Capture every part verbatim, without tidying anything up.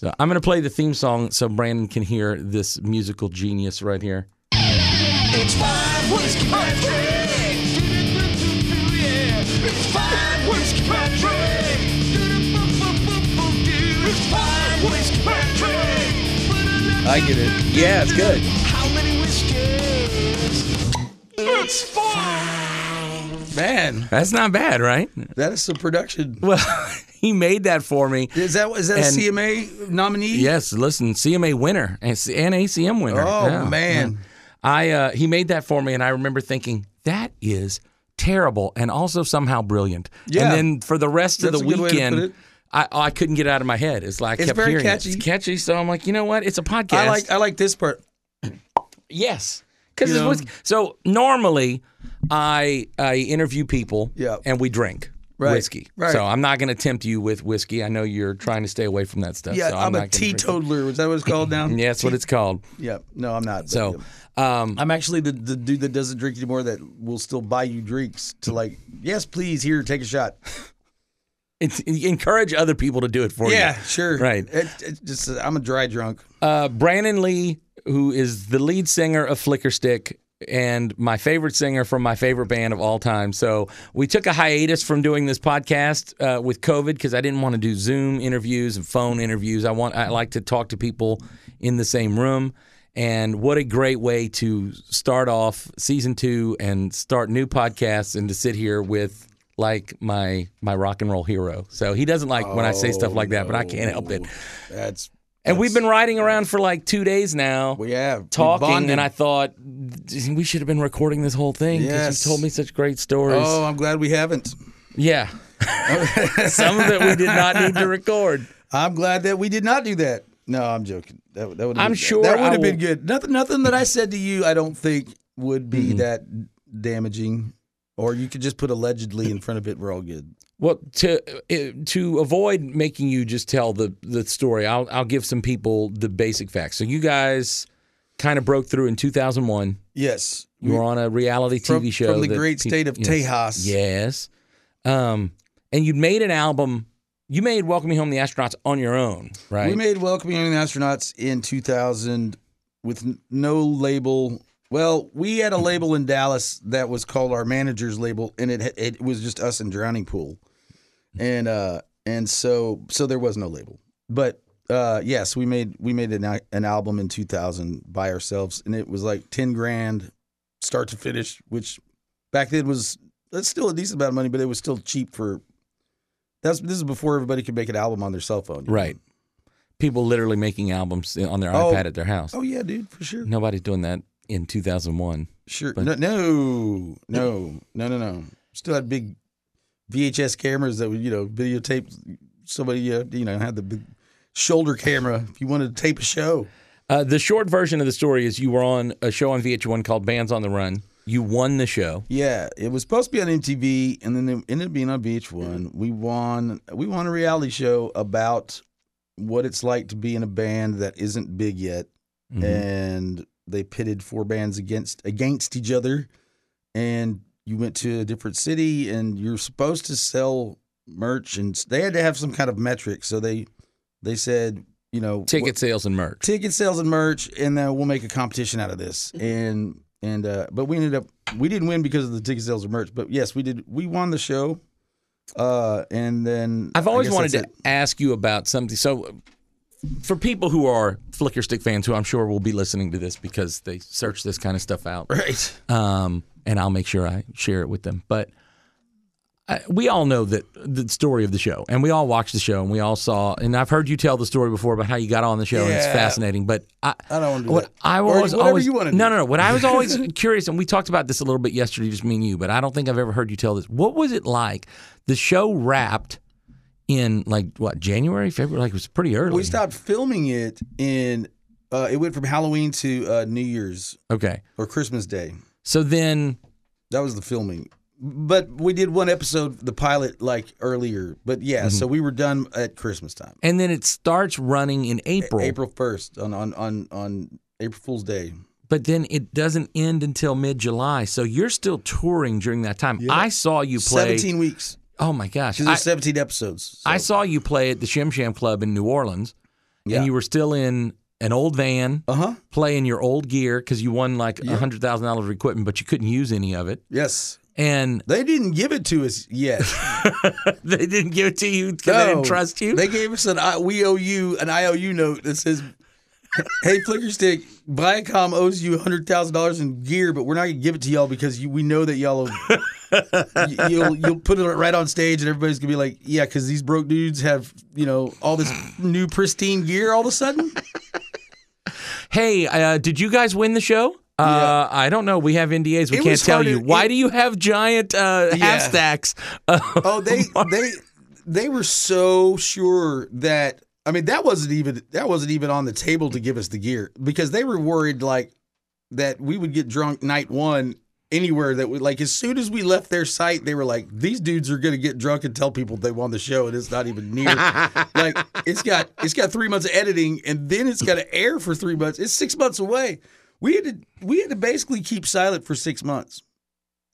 So I'm going to play the theme song so Brandon can hear this musical genius right here. It's Five Woods Country. It's Five Woods Country. It's Five Woods Country. I get it. Yeah, it's good. How many whiskers? It's five. Man, that's not bad, right? That is some production. Well. He made that for me. Is that is that and, a C M A nominee? Yes, listen, C M A winner and A C M winner. Oh yeah, man, yeah. I uh, he made that for me, and I remember thinking that is terrible and also somehow brilliant. Yeah. And then for the rest That's of the weekend, I I couldn't get it out of my head. It's like I it's kept very hearing catchy. It. It's catchy. So I'm like, you know what? It's a podcast. I like I like this part. Yes, because so normally I I interview people yep. and we drink. Right. Whiskey. Right. So I'm not going to tempt you with whiskey. I know you're trying to stay away from that stuff. Yeah, so I'm, I'm a teetotaler. Is that what it's called now? Yeah, that's Te- what it's called. Yeah. No, I'm not. So um, I'm actually the, the dude that doesn't drink anymore that will still buy you drinks to like, yes, please, here, take a shot. It's, encourage other people to do it for yeah, you. Yeah, sure. Right. It, it just, I'm a dry drunk. Uh, Brandon Lee, who is the lead singer of Flickerstick, and my favorite singer from my favorite band of all time. So we took a hiatus from doing this podcast uh, with COVID because I didn't want to do Zoom interviews and phone interviews. I want I like to talk to people in the same room. And what a great way to start off season two and start new podcasts and to sit here with like my my rock and roll hero. So he doesn't like oh, when I say stuff like that, no. but I can't help it. That's And That's, we've been riding around for like two days now, well, yeah, talking, and I thought we should have been recording this whole thing because yes. you told me such great stories. Oh, I'm glad we haven't. Yeah. Some of it we did not need to record. I'm glad that we did not do that. No, I'm joking. That, that would have been, sure that would have been good. Nothing, nothing that I said to you I don't think would be mm-hmm. that damaging, or you could just put allegedly in front of it. We're all good. Well, to to avoid making you just tell the, the story, I'll I'll give some people the basic facts. So you guys kind of broke through in two thousand one. Yes, you we, were on a reality from, T V show from the great state of Tejas. Yes, um, and you made an album. You made "Welcoming Home the Astronauts" on your own, right? We made "Welcoming Home the Astronauts" in two thousand with no label. Well, we had a label in Dallas that was called our manager's label, and it it was just us and Drowning Pool. And uh, and so so there was no label, but uh, yes, we made we made an, an album in two thousand by ourselves, and it was like ten grand, start to finish, which back then was that's still a decent amount of money, but it was still cheap for. That's this is before everybody could make an album on their cell phone, right? Know? People literally making albums on their oh, iPad at their house. Oh yeah, dude, for sure. Nobody's doing that in two thousand one. Sure, but... no, no, no, no, no, no. Still had big. V H S cameras that would, you know, videotape somebody, uh, you know, had the big shoulder camera if you wanted to tape a show. Uh, the short version of the story is you were on a show on V H one called Bands on the Run. You won the show. Yeah, it was supposed to be on M T V, and then it ended up being on V H one. We won, we won a reality show about what it's like to be in a band that isn't big yet, mm-hmm. and they pitted four bands against against each other, and... You went to a different city, and you're supposed to sell merch, and they had to have some kind of metric. So they, they said, you know, ticket sales and merch, ticket sales and merch, and then we'll make a competition out of this. And and uh, but we ended up we didn't win because of the ticket sales and merch, but yes, we did. We won the show, uh, and then I've always wanted to ask you about something. So for people who are Flickerstick fans, who I'm sure will be listening to this because they search this kind of stuff out, right? Um. And I'll make sure I share it with them. But I, we all know that the story of the show, and we all watched the show, and we all saw. And I've heard you tell the story before about how you got on the show, yeah. and it's fascinating. But I, I don't want to do what that. I was or always you want to do. no, no, no. What I was always curious, and we talked about this a little bit yesterday, just me and you. But I don't think I've ever heard you tell this. What was it like? The show wrapped in like what January, February? Like it was pretty early. We stopped filming it in. Uh, it went from Halloween to uh, New Year's. Okay. Or Christmas Day. So then... That was the filming. But we did one episode, the pilot, like, earlier. But, yeah, mm-hmm. so we were done at Christmas time. And then it starts running in April. A- April first on, on, on, on April Fool's Day. But then it doesn't end until mid-July. So you're still touring during that time. Yeah. I saw you play... seventeen weeks. Oh, my gosh. Because there's I, seventeen episodes. So. I saw you play at the Shim Sham Club in New Orleans. yeah. and you were still in an old van, uh-huh. playing your old gear because you won like yeah. one hundred thousand dollars of equipment, but you couldn't use any of it. Yes. And they didn't give it to us yet. They didn't give it to you because no. they didn't trust you? They gave us an I, we owe you an I O U note that says, hey, Flickerstick, Viacom owes you one hundred thousand dollars in gear, but we're not going to give it to y'all because you, we know that y'all will, you, you'll, you'll put it right on stage and everybody's going to be like, yeah, because these broke dudes have, you know, all this new pristine gear all of a sudden. Hey, uh, did you guys win the show? Uh, yeah. I don't know. We have N D As. We it can't tell you. To, Why it, do you have giant uh, yeah. half stacks? Oh, they they they were so sure that I mean that wasn't even that wasn't even on the table to give us the gear because they were worried like that we would get drunk night one anywhere that we like as soon as we left their site they were like these dudes are gonna get drunk and tell people they won the show and it's not even near like it's got it's got three months of editing and then it's got to air for three months. It's six months away. We had to we had to basically keep silent for six months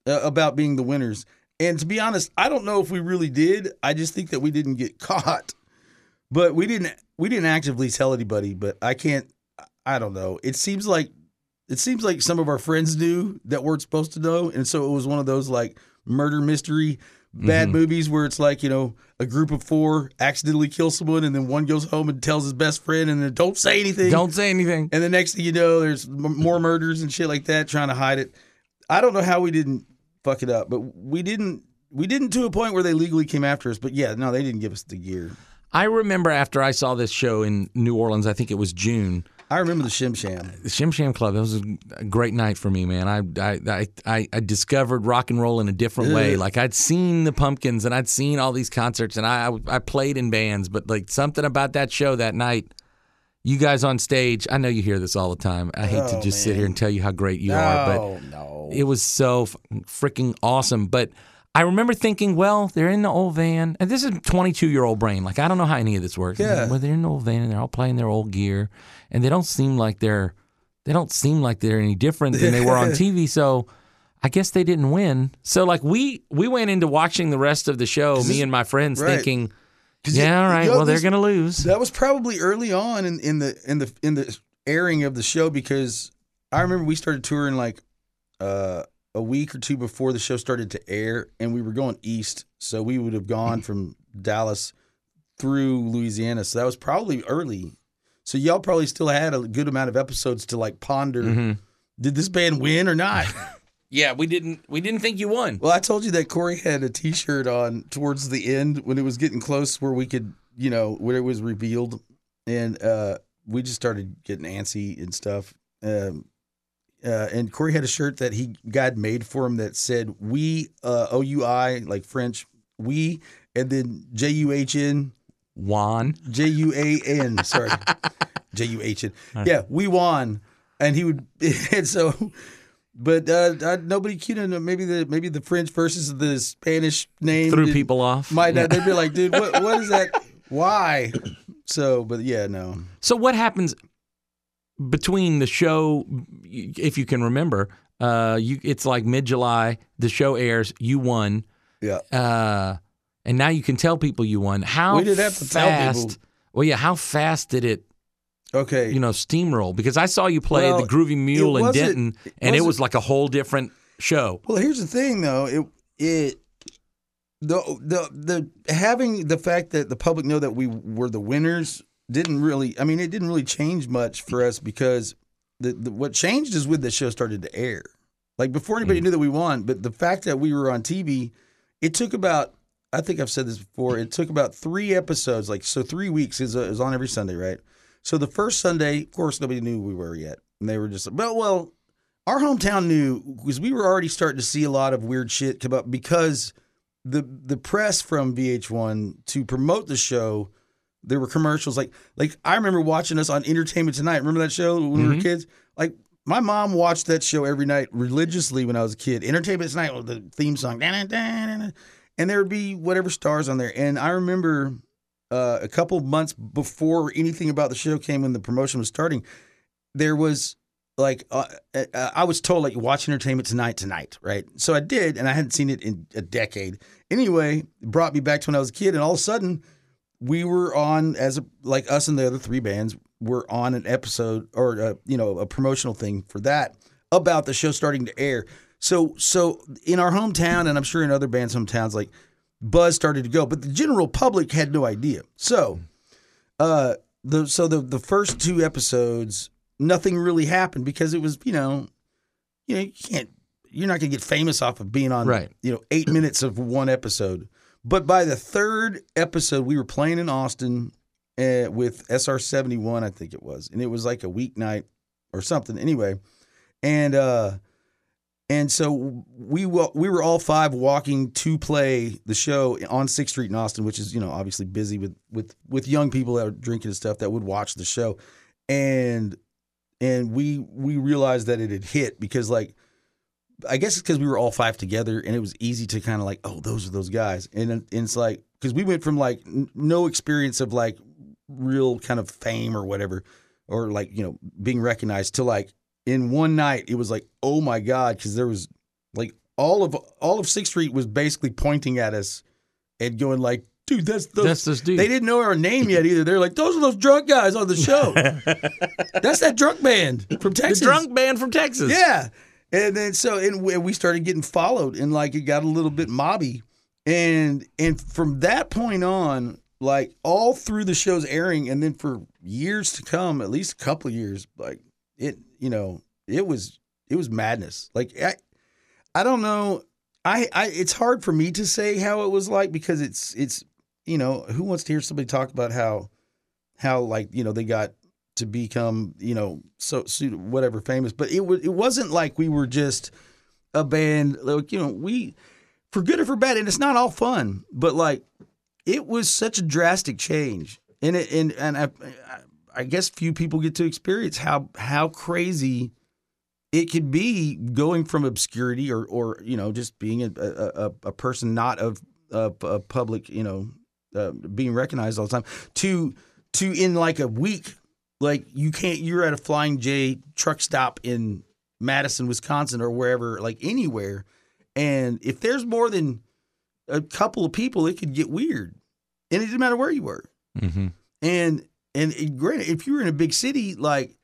uh, about being the winners. And to be honest, I don't know if we really did. I just think that we didn't get caught. But we didn't we didn't actively tell anybody, but I can't I don't know. It seems like it seems like some of our friends knew that weren't supposed to know, and so it was one of those like murder mystery bad mm-hmm. movies where it's like, you know, a group of four accidentally kill someone and then one goes home and tells his best friend and then don't say anything. Don't say anything. And the next thing you know, there's m- more murders and shit like that trying to hide it. I don't know how we didn't fuck it up, but we didn't we didn't to a point where they legally came after us. But yeah, no, they didn't give us the gear. I remember after I saw this show in New Orleans, I think it was June. I remember the Shim Sham. The Shim Sham Club. That was a great night for me, man. I I I, I discovered rock and roll in a different Ugh. way. Like I'd seen the Pumpkins and I'd seen all these concerts and I I played in bands, but like something about that show that night, you guys on stage. I know you hear this all the time. I hate oh, to just man. sit here and tell you how great you no, are, but no. it was so f- freaking awesome. But I remember thinking, well, they're in the old van. And this is twenty-two-year-old brain. Like, I don't know how any of this works. Yeah. Like, well, they're in the old van, and they're all playing their old gear. And they don't seem like they're they don't seem like they're any different than they were on T V. So I guess they didn't win. So, like, we, we went into watching the rest of the show, me and my friends, right. thinking, yeah, it, all right, you know, well, they're going to lose. That was probably early on in, in the in the, in the airing of the show because I remember we started touring, like, uh, a week or two before the show started to air, and we were going east, so we would have gone from Dallas through Louisiana. So that was probably early. So y'all probably still had a good amount of episodes to like ponder: mm-hmm. did this band win or not? Yeah, we didn't. We didn't think you won. Well, I told you that Corey had a T-shirt on towards the end when it was getting close, where we could, you know, where it was revealed, and uh, we just started getting antsy and stuff. Um, Uh, and Corey had a shirt that he God made for him that said "we uh, O U I" like French "we" and then J U H N won J U A N sorry J U H N yeah we won and he would and so but uh, nobody cute enough maybe the maybe the French versus the Spanish name threw people off my dad yeah. they'd be like dude what what is that why so but yeah no so what happens. Between the show, if you can remember, uh, you it's like mid-July. The show airs. You won. Yeah. Uh, and now you can tell people you won. How we did have to fast, tell people. Well, yeah. How fast did it? Okay. You know, steamroll because I saw you play well, the Groovy Mule in Denton, it and it was like a whole different show. Well, here's the thing, though. It it the the the having the fact that the public know that we were the winners. Didn't really, I mean, it didn't really change much for us because the, the what changed is when the show started to air. Like before anybody mm. knew that we won, but the fact that we were on T V, it took about, I think I've said this before, it took about three episodes, like so three weeks is is on every Sunday, right? So the first Sunday, of course, nobody knew who we were yet. And they were just like, well, well, our hometown knew because we were already starting to see a lot of weird shit come up because the the press from V H one to promote the show. There were commercials like like I remember watching us on Entertainment Tonight. Remember that show when mm-hmm. we were kids? Like my mom watched that show every night religiously when I was a kid. Entertainment Tonight with the theme song, da, da, da, da, and there would be whatever stars on there. And I remember uh, a couple months before anything about the show came when the promotion was starting, there was like uh, I was told like watch Entertainment Tonight tonight, right? So I did, and I hadn't seen it in a decade. Anyway, it brought me back to when I was a kid, and all of a sudden. we were on, as a, like us and the other three bands, were on an episode or, a, you know, a promotional thing for that about the show starting to air. So, so in our hometown, and I'm sure in other bands' hometowns, like, buzz started to go, but the general public had no idea. So, uh, the so the the first two episodes, nothing really happened because it was, you know, you know, you can't, you're not gonna get famous off of being on, right, you know, eight minutes of one episode. But by the third episode, we were playing in Austin uh, with S R seventy-one, I think it was, and it was like a weeknight or something. Anyway, and uh. And so we we were all five walking to play the show on sixth Street in Austin, which is, you know, obviously busy with, with, with young people that are drinking and stuff that would watch the show. And and we we realized that it had hit because, like, I guess it's because we were all five together and it was easy to kind of like, oh, those are those guys. And, and it's like, because we went from like n- no experience of like real kind of fame or whatever, or like, you know, being recognized to like, in one night, it was like, oh my God, because there was like all of all of sixth Street was basically pointing at us and going like, dude, that's those. That's this dude. They didn't know our name yet either. They're like, those are those drunk guys on the show. That's that drunk band from Texas. The drunk band from Texas. Yeah. And then so and we started getting followed and like it got a little bit mobby. And and from that point on, like all through the show's airing and then for years to come, at least a couple of years, like it. You know, it was it was madness. Like I, I don't know. I, I it's hard for me to say how it was like because it's it's you know who wants to hear somebody talk about how how like you know they got to become you know so, so whatever famous. But it was it wasn't like we were just a band like you know we for good or for bad and it's not all fun. But like it was such a drastic change and it and and I. I I guess few people get to experience how how crazy it could be going from obscurity or, or you know, just being a a, a person not of, of, of public, you know, uh, being recognized all the time to to in like a week, like you can't, you're at a Flying J truck stop in Madison, Wisconsin or wherever, like anywhere. And if there's more than a couple of people, it could get weird. And it didn't matter where you were. Mm-hmm. And... And granted, if you were in a big city, like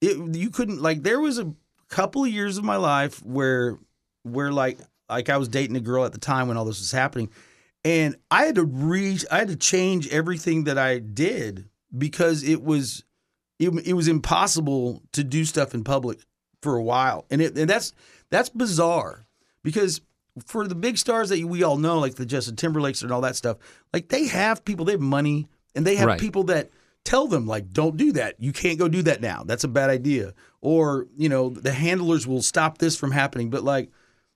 it, you couldn't like. There was a couple of years of my life where, where like like I was dating a girl at the time when all this was happening, and I had to re I had to change everything that I did because it was it, it was impossible to do stuff in public for a while, and it and that's that's bizarre because for the big stars that we all know, like the Justin Timberlakes and all that stuff, like they have people, they have money, and they have right. people that. Tell them, like, don't do that. You can't go do that now. That's a bad idea. Or, you know, the handlers will stop this from happening. But, like,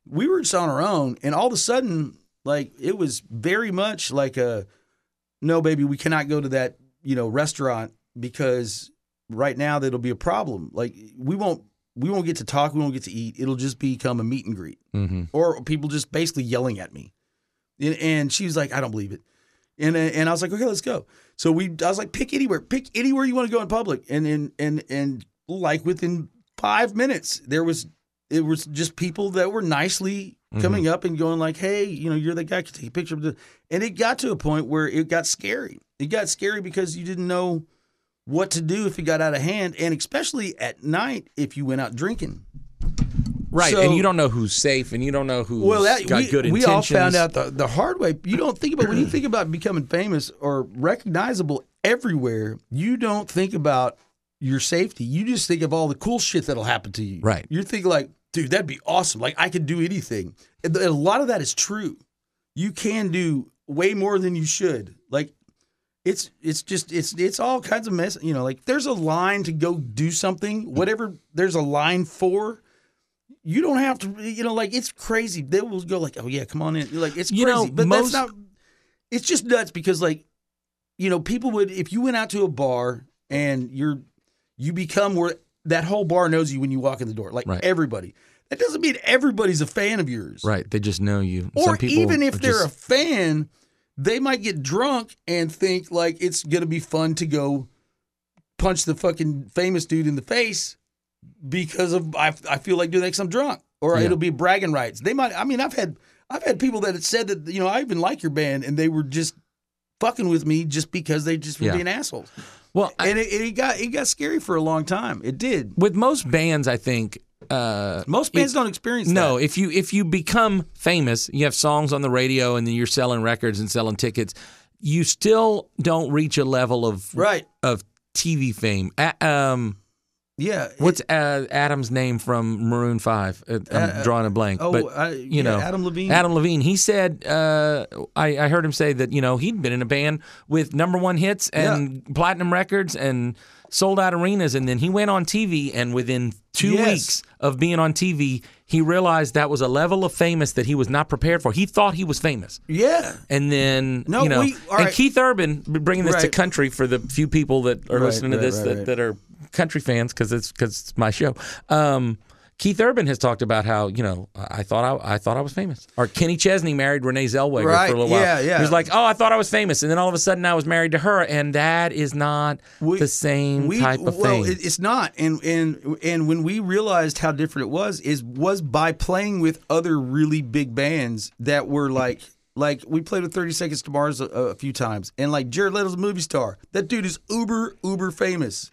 we were just on our own, and all of a sudden, like, it was very much like a, no, baby, we cannot go to that, you know, restaurant because right now that'll be a problem. Like, we won't we won't get to talk. We won't get to eat. It'll just become a meet and greet. Mm-hmm. Or people just basically yelling at me. And, and she was like, I don't believe it. And and I was like, okay, let's go. So we, I was like, pick anywhere, pick anywhere you want to go in public. And and and and like within five minutes, there was it was just people that were nicely coming mm-hmm. up and going like, hey, you know, you're the guy, can take a picture of this. And it got to a point where it got scary. It got scary because you didn't know what to do if it got out of hand, and especially at night if you went out drinking. Right, so, and you don't know who's safe, and you don't know who's well, that, got we, good intentions. We all found out the, the hard way. You don't think about, when you think about becoming famous or recognizable everywhere, you don't think about your safety. You just think of all the cool shit that'll happen to you. Right. You're thinking like, dude, that'd be awesome. Like, I could do anything. And a lot of that is true. You can do way more than you should. Like, it's it's just, it's it's all kinds of mess. You know, like, there's a line to go do something. Whatever there's a line for. You don't have to, you know, like, it's crazy. They will go like, oh, yeah, come on in. You're like, it's crazy. You know, but most... that's not, it's just nuts because, like, you know, people would, if you went out to a bar and you're, you become where that whole bar knows you when you walk in the door. Like, right. everybody. That doesn't mean everybody's a fan of yours. Right. They just know you. Or some people even if they're just... a fan, they might get drunk and think, like, it's going to be fun to go punch the fucking famous dude in the face. Because of I, I feel like doing that because I'm drunk, or yeah. it'll be bragging rights. They might. I mean, I've had I've had people that had said that you know I even like your band, and they were just fucking with me just because they just were yeah. being assholes. Well, I, and it, it got it got scary for a long time. It did. With most bands, I think uh, most bands it, don't experience that. No, if you if you become famous, you have songs on the radio, and then you're selling records and selling tickets. You still don't reach a level of right. of T V fame. Uh, um, yeah, it, what's uh, Adam's name from Maroon Five? I'm uh, drawing a blank. Oh, but, I, you yeah, know, Adam Levine. Adam Levine. He said, uh, I, I heard him say that you know he'd been in a band with number one hits and yeah. platinum records and sold out arenas, and then he went on T V, and within two yes. weeks of being on T V, he realized that was a level of famous that he was not prepared for. He thought he was famous. Yeah. And then, no, you know, we, all and right. Keith Urban, bringing this right. to country for the few people that are right, listening to right, this right, that, right. that are country fans, because it's, cause it's my show. Um, Keith Urban has talked about how, you know, I thought I, I thought I was famous. Or Kenny Chesney married Renee Zellweger right. for a little while. Yeah, yeah. He was like, oh, I thought I was famous. And then all of a sudden I was married to her. And that is not we, the same we, type of well, thing. It's not. And, and and when we realized how different it was, is was by playing with other really big bands that were like, like we played with thirty seconds to Mars a, a few times. And like Jared Leto's a movie star. That dude is uber, uber famous.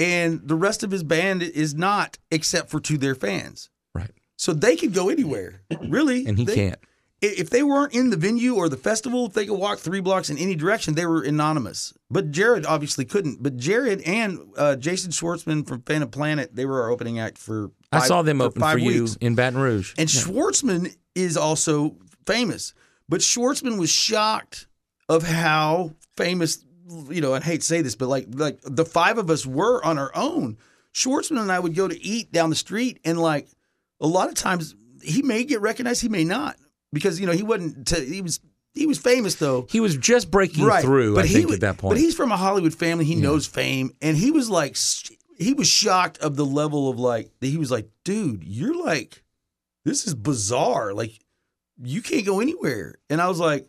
And the rest of his band is not, except for to their fans. Right. So they could go anywhere, really. And he they, can't. If they weren't in the venue or the festival, if they could walk three blocks in any direction, they were anonymous. But Jared obviously couldn't. But Jared and uh, Jason Schwartzman from Phantom Planet, they were our opening act for five, I saw them for open for you weeks. in Baton Rouge. And yeah. Schwartzman is also famous. But Schwartzman was shocked of how famous... You know, I hate to say this, but like like the five of us were on our own. Schwartzman and I would go to eat down the street, and like a lot of times he may get recognized, he may not, because you know he wasn't. T- he was he was famous though. He was just breaking right. through. But I think would, at that point, but he's from a Hollywood family. He yeah. knows fame, and he was like he was shocked of the level of like he was like, dude, you're like this is bizarre. Like you can't go anywhere, and I was like.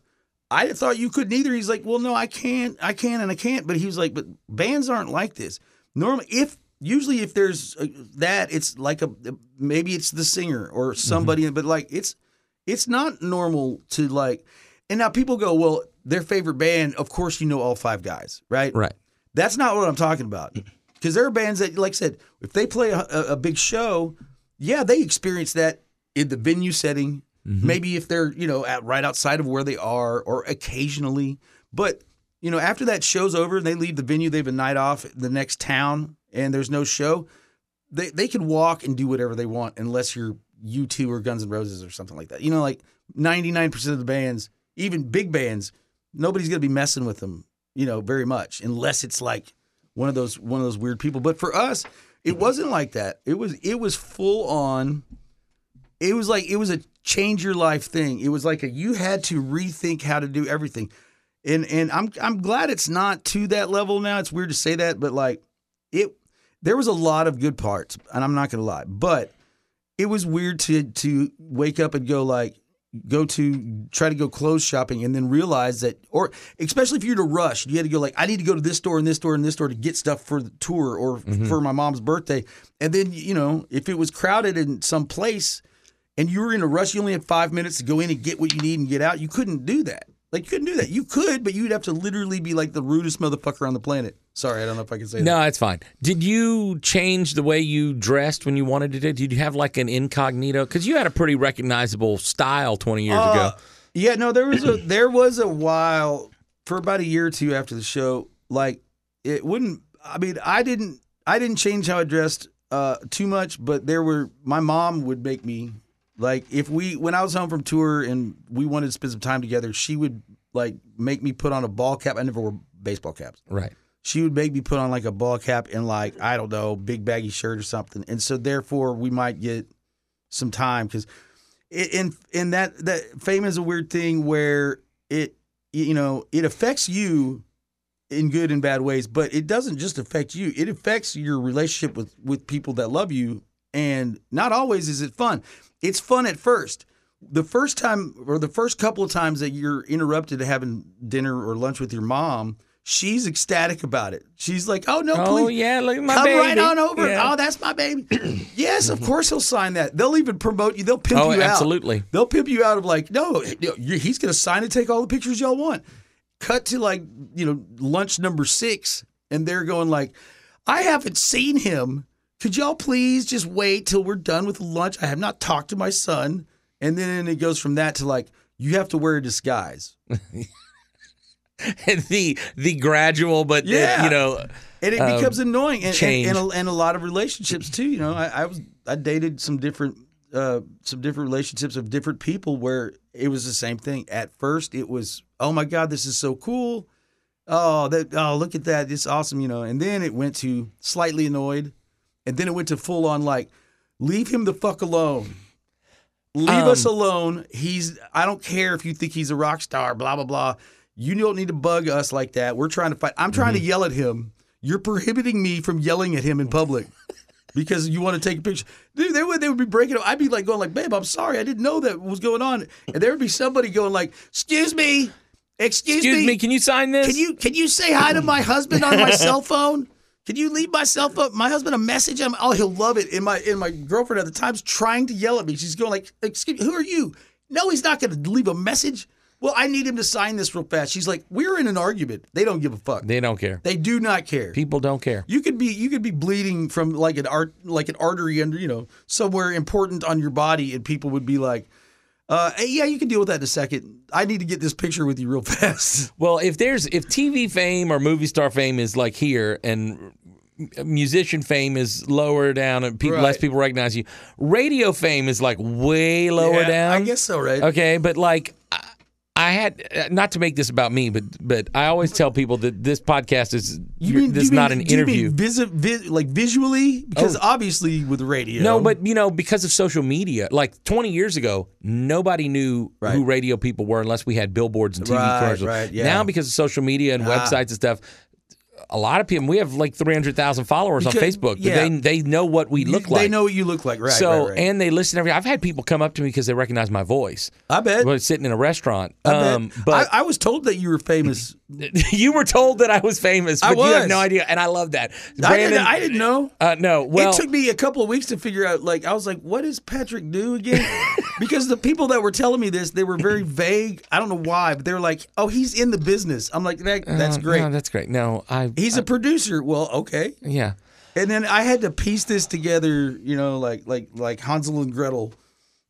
I thought you couldn't either. He's like, well, no, I can't, I can and I can't. But he was like, but bands aren't like this. Normally, if, usually if there's a, that, it's like a, maybe it's the singer or somebody. Mm-hmm. But like, it's, it's not normal to like, and now people go, well, their favorite band, of course, you know, all five guys, right? Right. That's not what I'm talking about. Because there are bands that, like I said, if they play a, a big show, yeah, they experience that in the venue setting. Mm-hmm. Maybe if they're, you know, at, right outside of where they are or occasionally. But, you know, after that show's over and they leave the venue, they have a night off in the next town and there's no show, they they can walk and do whatever they want unless you're U two or Guns N' Roses or something like that. You know, like ninety-nine percent of the bands, even big bands, nobody's going to be messing with them, you know, very much unless it's like one of those one of those weird people. But for us, it wasn't like that. It was it was full on. It was like it was a change your life thing. It was like a, you had to rethink how to do everything, and and I'm I'm glad it's not to that level now. It's weird to say that, but like it, there was a lot of good parts, and I'm not gonna lie. But it was weird to to wake up and go like go to try to go clothes shopping and then realize that, or especially if you're to rush, you had to go like I need to go to this store and this store and this store to get stuff for the tour or mm-hmm. for my mom's birthday, and then you know if it was crowded in some place. And you were in a rush. You only had five minutes to go in and get what you need and get out. You couldn't do that. Like, you couldn't do that. You could, but you'd have to literally be like the rudest motherfucker on the planet. Sorry, I don't know if I can say that. No, it's fine. Did you change the way you dressed when you wanted to do it? Did you have like an incognito? Because you had a pretty recognizable style twenty years uh, ago. Yeah, no, there was a there was a while, for about a year or two after the show, like, it wouldn't, I mean, I didn't, I didn't change how I dressed uh, too much, but there were, my mom would make me. Like if we, when I was home from tour and we wanted to spend some time together, she would like make me put on a ball cap. I never wore baseball caps. Right. She would make me put on like a ball cap and like, I don't know, big baggy shirt or something. And so therefore we might get some time because in in that, that fame is a weird thing where it, you know, it affects you in good and bad ways, but it doesn't just affect you. It affects your relationship with, with people that love you. And not always is it fun. It's fun at first. The first time or the first couple of times that you're interrupted having dinner or lunch with your mom, she's ecstatic about it. She's like, oh, no, please. Oh, yeah, look at my come baby. Come right on over. Yeah. Oh, that's my baby. Yes, of course he'll sign that. They'll even promote you. They'll pimp oh, you absolutely. out. absolutely. They'll pimp you out of like, no, he's going to sign and take all the pictures y'all want. cut to like, you know, lunch number six, and they're going like, I haven't seen him. Could y'all please just wait till we're done with lunch? I have not talked to my son. And then it goes from that to like, you have to wear a disguise. the the gradual, but yeah. it, you know, and it um, becomes annoying. And and, and, a, and a lot of relationships too. You know, I, I was I dated some different uh, some different relationships of different people where it was the same thing. At first, it was, oh my God, this is so cool. Oh, that oh look at that, it's awesome. You know, and then it went to slightly annoyed, and then it went to full on like, leave him the fuck alone. Leave um, us alone. He's, I don't care if you think he's a rock star, blah, blah, blah. You don't need to bug us like that. We're trying to fight. I'm trying mm-hmm. to yell at him. You're prohibiting me from yelling at him in public because you want to take a picture. Dude, they would, they would be breaking up. I'd be like going like, babe, I'm sorry. I didn't know that was going on. And there would be somebody going like, excuse me, excuse, excuse me. me. Can you sign this? Can you, can you say hi to my husband on my cell phone? Can you leave myself up, my husband, a message? I'm, oh, he'll love it. And my and my girlfriend at the time's trying to yell at me. She's going like, "Excuse me, who are you?" No, he's not going to leave a message. Well, I need him to sign this real fast. She's like, "We're in an argument." They don't give a fuck. They don't care. They do not care. People don't care. You could be you could be bleeding from like an art like an artery under, you know, somewhere important on your body, and people would be like, Uh, yeah, you can deal with that in a second. I need to get this picture with you real fast. Well, if there's if T V fame or movie star fame is like here and musician fame is lower down and people, right. less people recognize you, radio fame is like way lower yeah, down. I guess so, right? Okay, but like I, I had not to make this about me, but but I always tell people that this podcast is you mean, this you is mean, not an do interview. You mean visi- vi- like visually, because oh. obviously with radio. No, but you know, because of social media, like twenty years ago, nobody knew right. who radio people were unless we had billboards and T V right, commercials. Right, yeah. Now, because of social media and ah. websites and stuff, a lot of people. We have like three hundred thousand followers because, on Facebook. Yeah. They they know what we look you, like. They know what you look like, right? So right, right. and they listen every. I've had people come up to me because they recognize my voice. I bet. But sitting in a restaurant. I um, bet. But I, I was told that you were famous. You were told that I was famous. But I was. You have no idea, and I love that. Brandon, I, didn't, I didn't know. Uh, no. Well, it took me a couple of weeks to figure out. Like I was like, what does Patrick do again? Because the people that were telling me this, they were very vague. I don't know why, but they were like, oh, he's in the business. I'm like, that, that's uh, great. No, that's great. No, I. He's I, a producer. Well, okay. Yeah. And then I had to piece this together, you know, like like like Hansel and Gretel,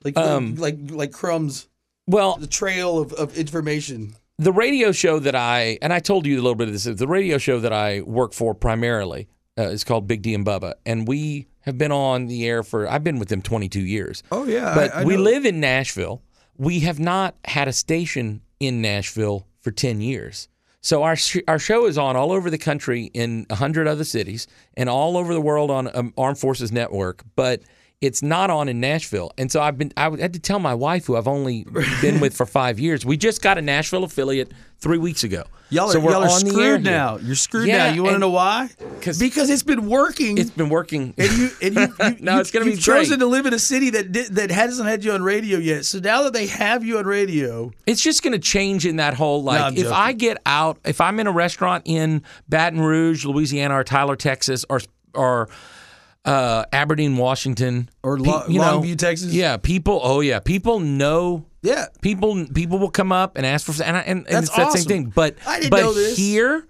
like um, like, like like crumbs. Well, the trail of, of information. The radio show that I and I told you a little bit of this. The radio show that I work for primarily uh, is called Big D and Bubba, and we have been on the air for. I've been with them twenty-two years. Oh yeah, but I, I we know. live in Nashville. We have not had a station in Nashville for ten years. So our sh- our show is on all over the country in a hundred other cities and all over the world on um, Armed Forces Network, but it's not on in Nashville. And so I've been I had to tell my wife, who I've only been with for five years, we just got a Nashville affiliate three weeks ago. Y'all are, so we're y'all are on screwed the now. You're screwed yeah, now. You want to know why? Because it's been working. It's been working. And you and you, you no, you, it's gonna be you've great. Chosen to live in a city that did, that hasn't had you on radio yet. So now that they have you on radio, it's just gonna change in that whole like no, if joking. I get out, if I'm in a restaurant in Baton Rouge, Louisiana, or Tyler, Texas, or or Uh, Aberdeen, Washington, or Lo- Pe- Longview, know, Texas. Yeah, people. Oh, yeah, people know. Yeah, people. People will come up and ask for, and I, and, and That's it's awesome. That same thing. But I didn't but know this. Here,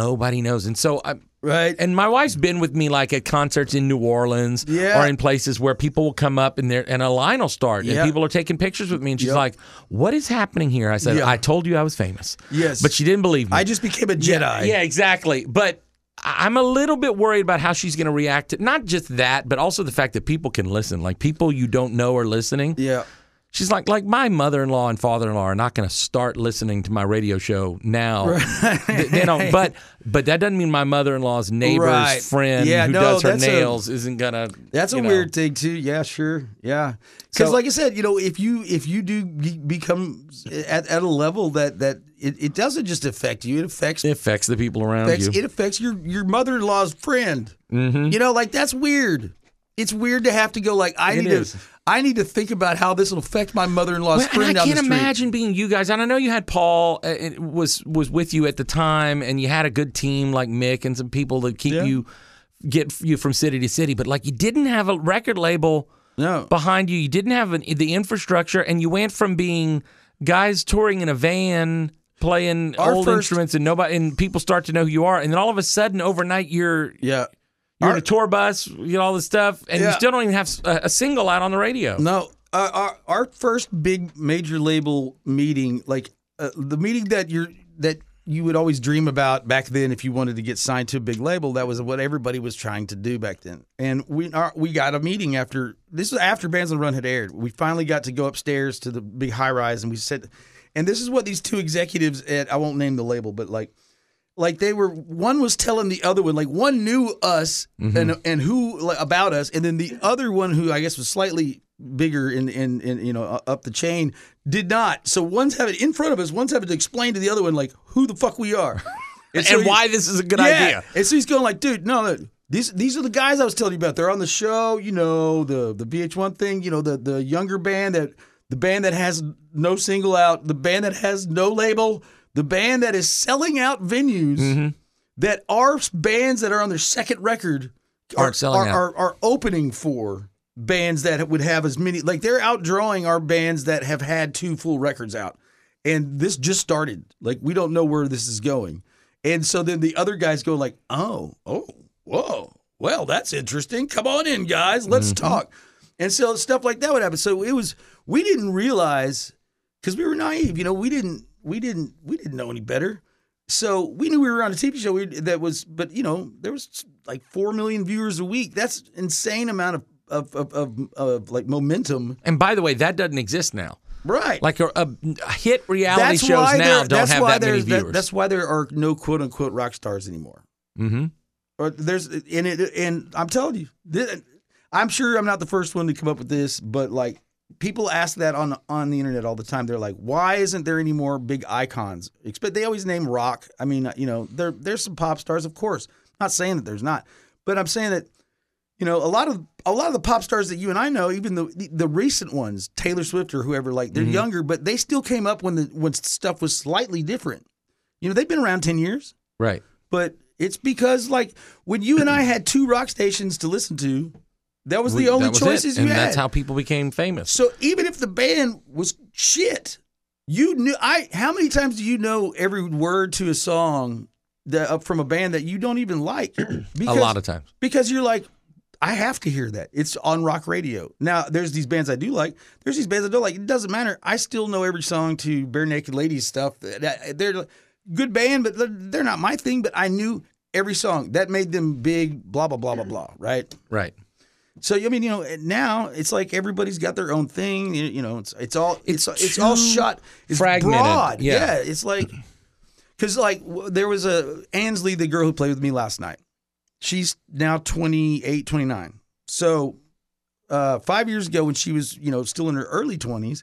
nobody knows, and so I. Right. And my wife's been with me like at concerts in New Orleans yeah. or in places where people will come up and there and a line will start yeah. and people are taking pictures with me and she's yep. like, what is happening here? I said, yeah. I told you I was famous. Yes. But she didn't believe me. I just became a Jedi. Yeah, yeah exactly. But. I'm a little bit worried about how she's going to react to not just that, but also the fact that people can listen. Like people you don't know are listening. Yeah. She's like, like my mother-in-law and father-in-law are not going to start listening to my radio show now. Right. They, they don't, but but that doesn't mean my mother-in-law's neighbor's right. friend yeah, who no, does her nails a, isn't going to. That's a know. weird thing too. Yeah, sure. Yeah, because so, like I said, you know, if you if you do become at, at a level that that it, it doesn't just affect you, it affects it affects the people around affects, you. It affects your your mother-in-law's friend. Mm-hmm. You know, like that's weird. It's weird to have to go like I it need is. to I need to think about how this will affect my mother-in-law's well, friend. And I can't imagine being you guys. And I know you had Paul uh, it was was with you at the time, and you had a good team like Mick and some people that keep yeah. you get you from city to city. But like you didn't have a record label no. behind you. You didn't have an, the infrastructure, and you went from being guys touring in a van playing Our old first... instruments, and nobody and people start to know who you are, and then all of a sudden, overnight, you're yeah. You're on a tour bus, you know, all this stuff, and yeah. you still don't even have a, a single out on the radio. No, uh, our our first big major label meeting, like uh, the meeting that you're that you would always dream about back then, if you wanted to get signed to a big label, that was what everybody was trying to do back then. And we our, we got a meeting after this was after Bands on the Run had aired. We finally got to go upstairs to the big high rise, and we said, and this is what these two executives at I won't name the label, but like. Like they were, one was telling the other one, like one knew us mm-hmm. and and who like, about us, and then the other one, who I guess was slightly bigger in in, in you know uh, up the chain, did not. So one's having in front of us, one's having to explain to the other one like who the fuck we are, and, so and he, why this is a good yeah. idea. And so he's going like, dude, no, look, these these are the guys I was telling you about. They're on the show, you know, the the V H one thing, you know, the the younger band that the band that has no single out, the band that has no label. The band that is selling out venues mm-hmm. that are bands that are on their second record are, Aren't selling are, out. Are, are opening for bands that would have as many. Like, they're outdrawing our bands that have had two full records out. And this just started. Like, we don't know where this is going. And so then the other guys go like, oh, oh, whoa. Well, that's interesting. Come on in, guys. Let's mm-hmm. talk. And so stuff like that would happen. So it was – we didn't realize – because we were naive. You know, we didn't – We didn't. We didn't know any better, so we knew we were on a T V show we, that was. But you know, there was like four million viewers a week. That's insane amount of of of, of, of like momentum. And by the way, that doesn't exist now, right? Like a, a hit reality that's shows now don't have that many viewers. That, that's why there are no quote unquote rock stars anymore. Mm-hmm. Or there's and it and I'm telling you, this, I'm sure I'm not the first one to come up with this, but like. People ask that on on the internet all the time. They're like, "Why isn't there any more big icons?" But they always name rock. I mean, you know, there there's some pop stars, of course. I'm not saying that there's not, but I'm saying that, you know, a lot of a lot of the pop stars that you and I know, even the the, the recent ones, Taylor Swift or whoever, like they're mm-hmm. younger, but they still came up when the when stuff was slightly different. You know, they've been around ten years, right? But it's because like when you and I had two rock stations to listen to. That was the only choices you had. And that's how people became famous. So even if the band was shit, you knew. I. How many times do you know every word to a song that, uh, from a band that you don't even like? Because, a lot of times. Because you're like, I have to hear that. It's on rock radio. Now, there's these bands I do like. There's these bands I don't like. It doesn't matter. I still know every song to Bare Naked Ladies stuff. They're good band, but they're not my thing. But I knew every song. That made them big, blah, blah, blah, blah, blah. Right? Right. So I mean, you know, now it's like everybody's got their own thing. You, you know, it's it's all it's it's, it's all shot. It's fragmented. Broad. Yeah. yeah, it's like because like there was a Ansley, the girl who played with me last night. She's now twenty-eight, twenty-nine. So uh, five years ago, when she was you know still in her early twenties,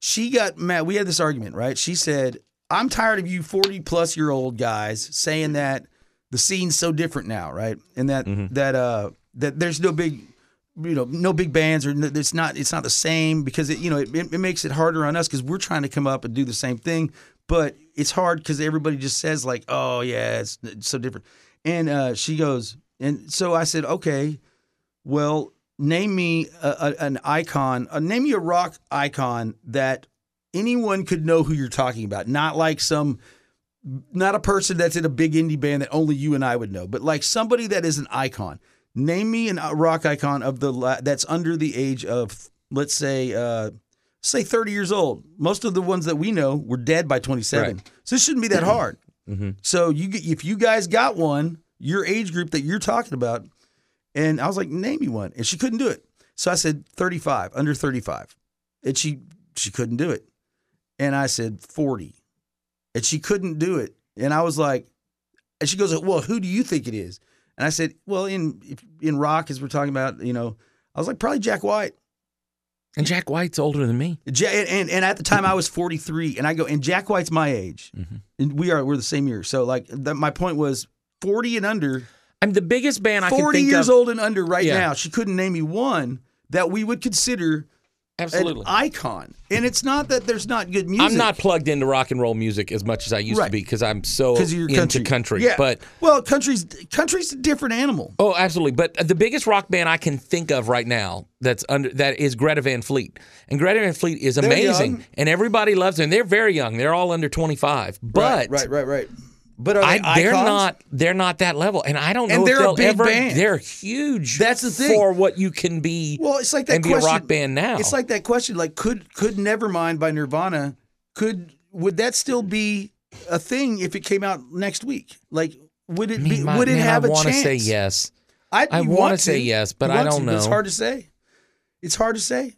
she got mad. We had this argument, right? She said, "I'm tired of you forty plus year old guys saying that the scene's so different now, right? And that mm-hmm. that uh, that there's no big." You know, no big bands, or it's not. It's not the same because it, you know, it, it makes it harder on us because we're trying to come up and do the same thing, but it's hard because everybody just says like, "Oh yeah, it's, it's so different." And uh, she goes, and so I said, "Okay, well, name me a, a, an icon. Uh, name me a rock icon that anyone could know who you're talking about. Not like some, not a person that's in a big indie band that only you and I would know, but like somebody that is an icon." Name me a rock icon of the la- that's under the age of, let's say, uh, say thirty years old. Most of the ones that we know were dead by twenty-seven. Right. So this shouldn't be that hard. Mm-hmm. So you if you guys got one, your age group that you're talking about, and I was like, name me one. And she couldn't do it. So I said thirty-five, under thirty-five. And she she couldn't do it. And I said forty. And she couldn't do it. And I was like, and she goes, well, who do you think it is? And I said, well, in in rock, as we're talking about, you know, I was like, probably Jack White. And Jack White's older than me. Ja- and, and at the time, I was forty-three. And I go, and Jack White's my age. Mm-hmm. And we are, we're the same year. So, like, that, my point was forty and under. I'm the biggest band I can think of. forty years old and under right yeah. now. She couldn't name me one that we would consider Absolutely. An icon. And it's not that there's not good music. I'm not plugged into rock and roll music as much as I used right. to be because I'm so into country. country. Yeah. But well, country's country's a different animal. Oh, absolutely. But the biggest rock band I can think of right now that's under that is Greta Van Fleet. And Greta Van Fleet is amazing and everybody loves them. And they're very young. They're all under twenty-five. But right, right, right, right. But are they I, they're not they're not that level, and I don't know and if they'll a big ever. Band. They're huge. That's the thing for what you can be. Well, it's like that and question, be a rock band now. It's like that question, like could could Nevermind by Nirvana could would that still be a thing if it came out next week? Like would it be? My, would man, it have I a chance? I want to say yes. I, I want to say yes, but I don't to, know. But it's hard to say. It's hard to say.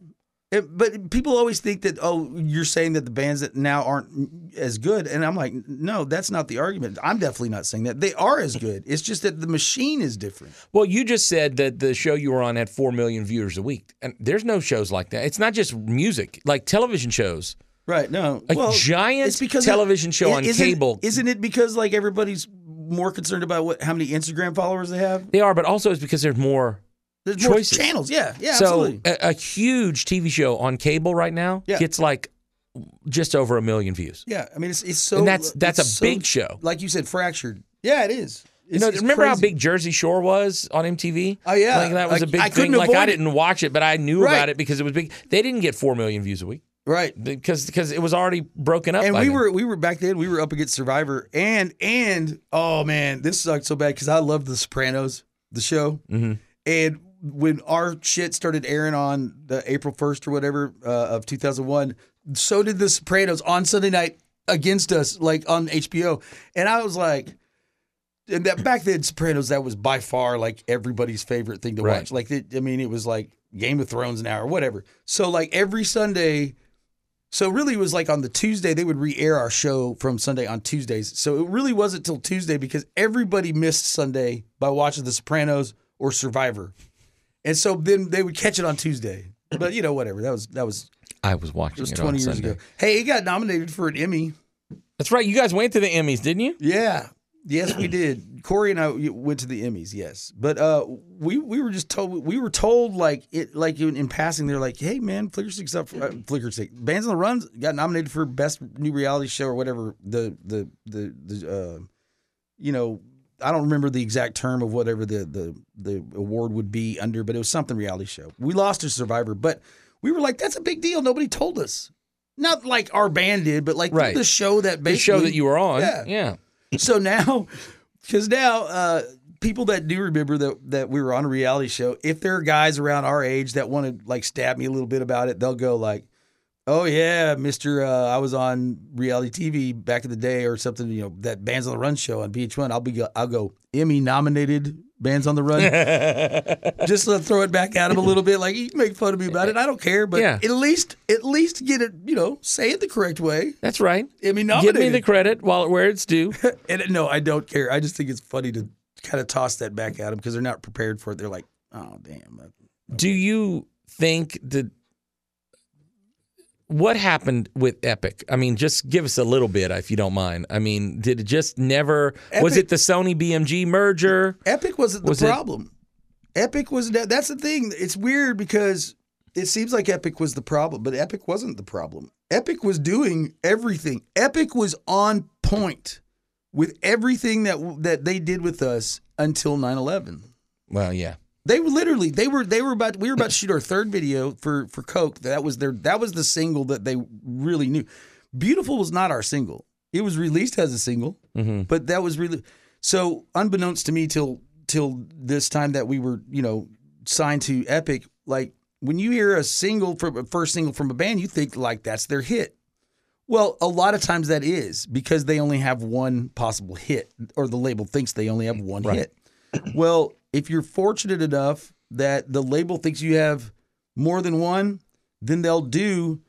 It, but people always think that, oh, you're saying that the bands that now aren't as good. And I'm like, no, that's not the argument. I'm definitely not saying that. They are as good. It's just that the machine is different. Well, you just said that the show you were on had four million viewers a week. And there's no shows like that. It's not just music, like television shows. Right, no. A well, giant it's because television it, show on isn't, cable. Isn't it because, like, everybody's more concerned about what how many Instagram followers they have? They are, but also it's because there's more... There's more choices. Channels, yeah, yeah, so absolutely. A, a huge T V show on cable right now yeah. gets like just over a million views. Yeah, I mean, it's it's so... And that's that's a so, big show. Like you said, fractured. Yeah, it is. It's, you know, remember crazy. How big Jersey Shore was on M T V? Oh, yeah. Like, that was like, a big I thing. Like, I didn't watch it, but I knew right. about it because it was big. They didn't get four million views a week. Right. Because because it was already broken up. And by we then. were we were back then, we were up against Survivor. And, and oh, man, this sucked so bad because I loved The Sopranos, the show. Mm-hmm. And... when our shit started airing on the April first or whatever uh, of two thousand one, so did The Sopranos on Sunday night against us, like on H B O. And I was like, and that back then, Sopranos, that was by far like everybody's favorite thing to right. watch. Like, it, I mean, it was like Game of Thrones now or whatever. So like every Sunday, so really it was like on the Tuesday, they would re-air our show from Sunday on Tuesdays. So it really wasn't till Tuesday because everybody missed Sunday by watching The Sopranos or Survivor. And so then they would catch it on Tuesday, but you know whatever that was. That was I was watching. It was twenty it on years Sunday. ago. Hey, it got nominated for an Emmy. That's right. You guys went to the Emmys, didn't you? Yeah. Yes, we did. Corey and I went to the Emmys. Yes, but uh, we we were just told we were told like it like in, in passing they're like, hey man, Flickerstick's up for uh, Flickerstick. Bands on the Run got nominated for best new reality show or whatever the the the the uh, you know. I don't remember the exact term of whatever the, the the award would be under, but it was something reality show. We lost to Survivor, but we were like, that's a big deal. Nobody told us. Not like our band did, but like right. the show that basically. The show that you were on. Yeah. yeah. So now, because now uh, people that do remember that, that we were on a reality show, if there are guys around our age that want to like stab me a little bit about it, they'll go like, oh yeah, Mister Uh, I was on reality T V back in the day or something, you know, that Bands on the Run show on V H one. I'll be I'll go Emmy nominated Bands on the Run. Just to throw it back at him a little bit like you can make fun of me about it. I don't care, but yeah. at least at least get it, you know, say it the correct way. That's right. Emmy nominated. Give me the credit while where it's due. And no, I don't care. I just think it's funny to kind of toss that back at them because they're not prepared for it. They're like, "Oh, damn." Okay. Do you think that what happened with Epic? I mean, just give us a little bit, if you don't mind. I mean, did it just never... Epic, was it the Sony B M G merger? Epic wasn't the was problem. It? Epic was... That's the thing. It's weird because it seems like Epic was the problem, but Epic wasn't the problem. Epic was doing everything. Epic was on point with everything that that they did with us until nine eleven. Well, yeah. They were literally they were they were about we were about to shoot our third video for for Coke. That was their that was the single that they really knew. Beautiful was not our single. It was released as a single, mm-hmm. but that was really so unbeknownst to me till till this time that we were, you know, signed to Epic. Like when you hear a single from a first single from a band, you think like that's their hit. Well, a lot of times that is because they only have one possible hit, or the label thinks they only have one right. hit. Well, if you're fortunate enough that the label thinks you have more than one, then they'll do,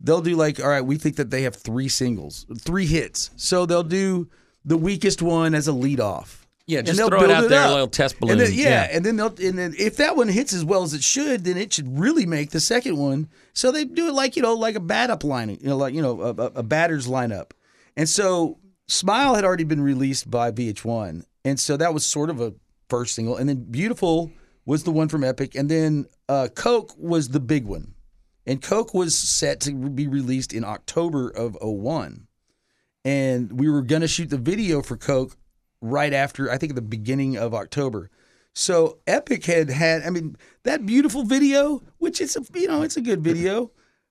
they'll do like, all right, we think that they have three singles, three hits. So they'll do the weakest one as a lead off. Yeah, just throw it out there, a little test balloon. And then, yeah, yeah, and then they'll, and then if that one hits as well as it should, then it should really make the second one. So they do it like, you know, like a bat up line, you know, like, you know, a, a batter's lineup. And so Smile had already been released by V H one. And so that was sort of a first single, and then Beautiful was the one from Epic, and then uh, Coke was the big one, And Coke was set to be released in October of oh one. And we were going to shoot the video for Coke right after, I think, at the beginning of October. So Epic had had, I mean, that beautiful video, which it's a, you know, it's a good video,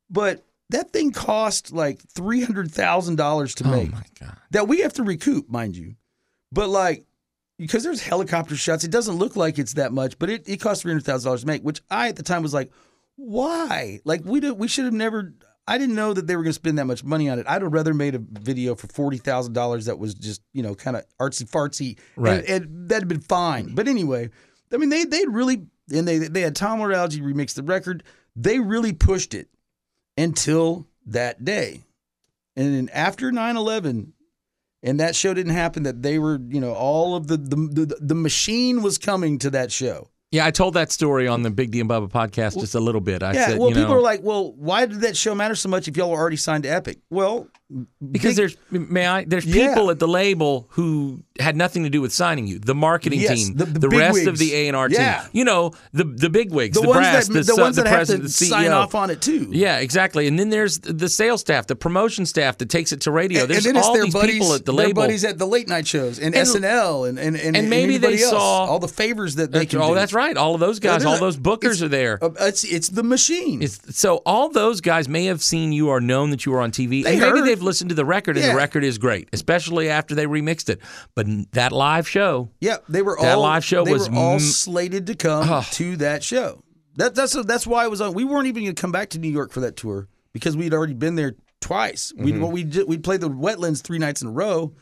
but that thing cost like three hundred thousand dollars to make. Oh my God. That we have to recoup, mind you. But like, because there's helicopter shots, it doesn't look like it's that much, but it, it cost three hundred thousand dollars to make, which I at the time was like, why? Like we did, we should have never, I didn't know that they were going to spend that much money on it. I'd have rather made a video for forty thousand dollars that was just, you know, kind of artsy-fartsy. Right. And, and that'd have been fine. But anyway, I mean, they they really, and they they had Tom Loralgie remix the record. They really pushed it until that day. And then after nine eleven, and that show didn't happen, that they were, you know, all of the the the, the machine was coming to that show. Yeah, I told that story on the Big D and Bubba podcast well, just a little bit. I yeah, said, well, you know, people are like, well, why did that show matter so much if y'all were already signed to Epic? Well, because big, there's may I, there's yeah. people at the label who had nothing to do with signing you. The marketing yes, team, the, the, the rest wigs. of the A and R yeah. team. You know, the the bigwigs, the, the brass, that, the, the ones the that have to sign off on it too. Yeah, exactly. And then there's the sales staff, the promotion staff that takes it to radio. There's and, and all these buddies, people at the label. Their buddies at the late night shows and, and S N L and and, and, and maybe and they else, saw all the favors that they can oh, do. That's right. Right, all of those guys, yeah, all those bookers are there. Uh, it's it's the machine. It's, so all those guys may have seen you or known that you were on T V, they and maybe heard. they've listened to the record, and yeah. the record is great, especially after they remixed it. But that live show, yeah, they were that all, live show they was were all m- slated to come oh. to that show. That that's that's why it was on. We weren't even going to come back to New York for that tour because we'd already been there twice. Mm-hmm. We what we did, we played the Wetlands three nights in a row,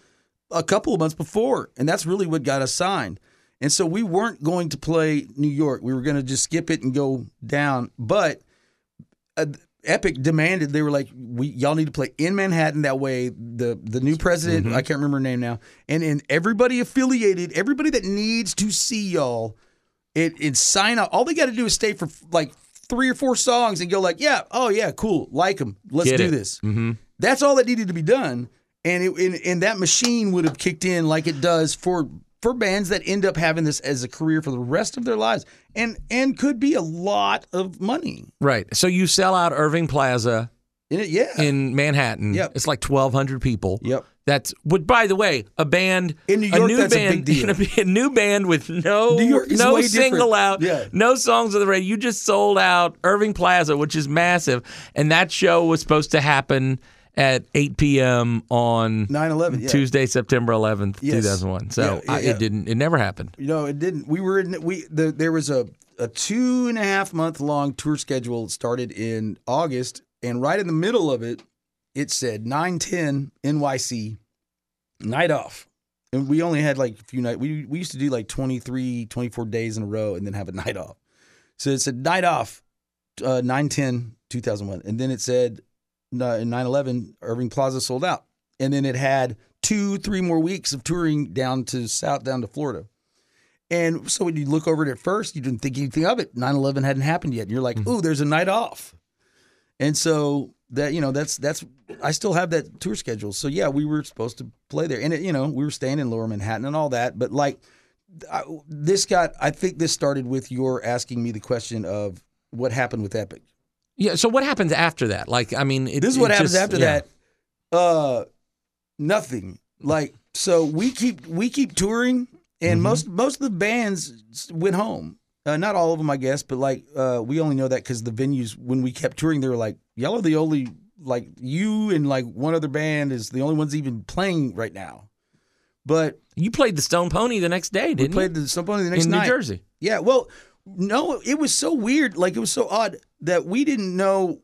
a couple of months before, and that's really what got us signed. And so we weren't going to play New York. We were going to just skip it and go down. But uh, Epic demanded, they were like, "We y'all need to play in Manhattan. That way the, the new president, mm-hmm. I can't remember her name now, and, and everybody affiliated, everybody that needs to see y'all, it, it sign up. All they got to do is stay for like three or four songs and go like, yeah, oh yeah, cool, like them. Let's Get do it. this. Mm-hmm. That's all that needed to be done. And, it, and, and that machine would have kicked in like it does for – for bands that end up having this as a career for the rest of their lives, and and could be a lot of money. Right. So you sell out Irving Plaza in it, yeah. in Manhattan. Yep. It's like twelve hundred people. Yep. That's, which, by the way, a band, in New York, a new that's band, a big deal. A, a new band with no, New York is no single different. out, yeah. no songs on the radio. You just sold out Irving Plaza, which is massive. And that show was supposed to happen at eight p.m. on nine eleven, yeah. Tuesday, September eleventh, yes. two thousand one. So yeah, yeah, I, it yeah. didn't. It never happened. You know, it didn't. We were in. We the, there was a, a two and a half month long tour schedule that started in August, and right in the middle of it, it said nine ten N Y C night off, and we only had like a few nights. We we used to do like twenty-three, twenty-four days in a row, and then have a night off. So it said night off, uh, nine ten two thousand one, and then it said, in nine eleven, Irving Plaza sold out, and then it had two, three more weeks of touring down to south, down to Florida. And so when you look over it at first, you didn't think anything of it. nine eleven hadn't happened yet, and you're like, "Ooh, there's a night off." And so that you know, that's that's I still have that tour schedule. So yeah, we were supposed to play there, and it, you know, we were staying in Lower Manhattan and all that. But like, I, this got, I think this started with your asking me the question of what happened with Epic. Yeah, so what happens after that? Like, I mean, it, this is what happens just, after yeah. that. Uh, nothing. Like, so we keep we keep touring, and mm-hmm. most most of the bands went home. Uh, not all of them, I guess, but like uh, we only know that because the venues when we kept touring, they were like, "Y'all are the only like you and like one other band is the only ones even playing right now." But you played the Stone Pony the next day, didn't you? We played the Stone Pony the next night in New Jersey. Yeah, well. No, it was so weird, like it was so odd that we didn't know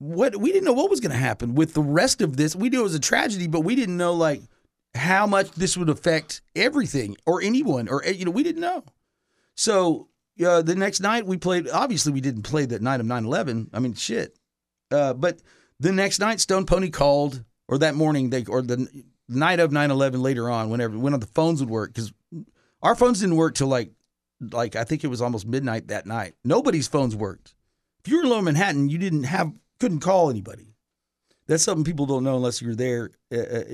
what we didn't know what was going to happen with the rest of this. We knew it was a tragedy, but we didn't know like how much this would affect everything or anyone or you know, we didn't know. So, uh, the next night we played, obviously we didn't play that night of nine eleven. I mean, shit. Uh, but the next night Stone Pony called or that morning they or the night of nine eleven later on whenever when the phones would work cuz our phones didn't work till like Like, I think it was almost midnight that night. Nobody's phones worked. If you were in Lower Manhattan, you didn't have, couldn't call anybody. That's something people don't know unless you're there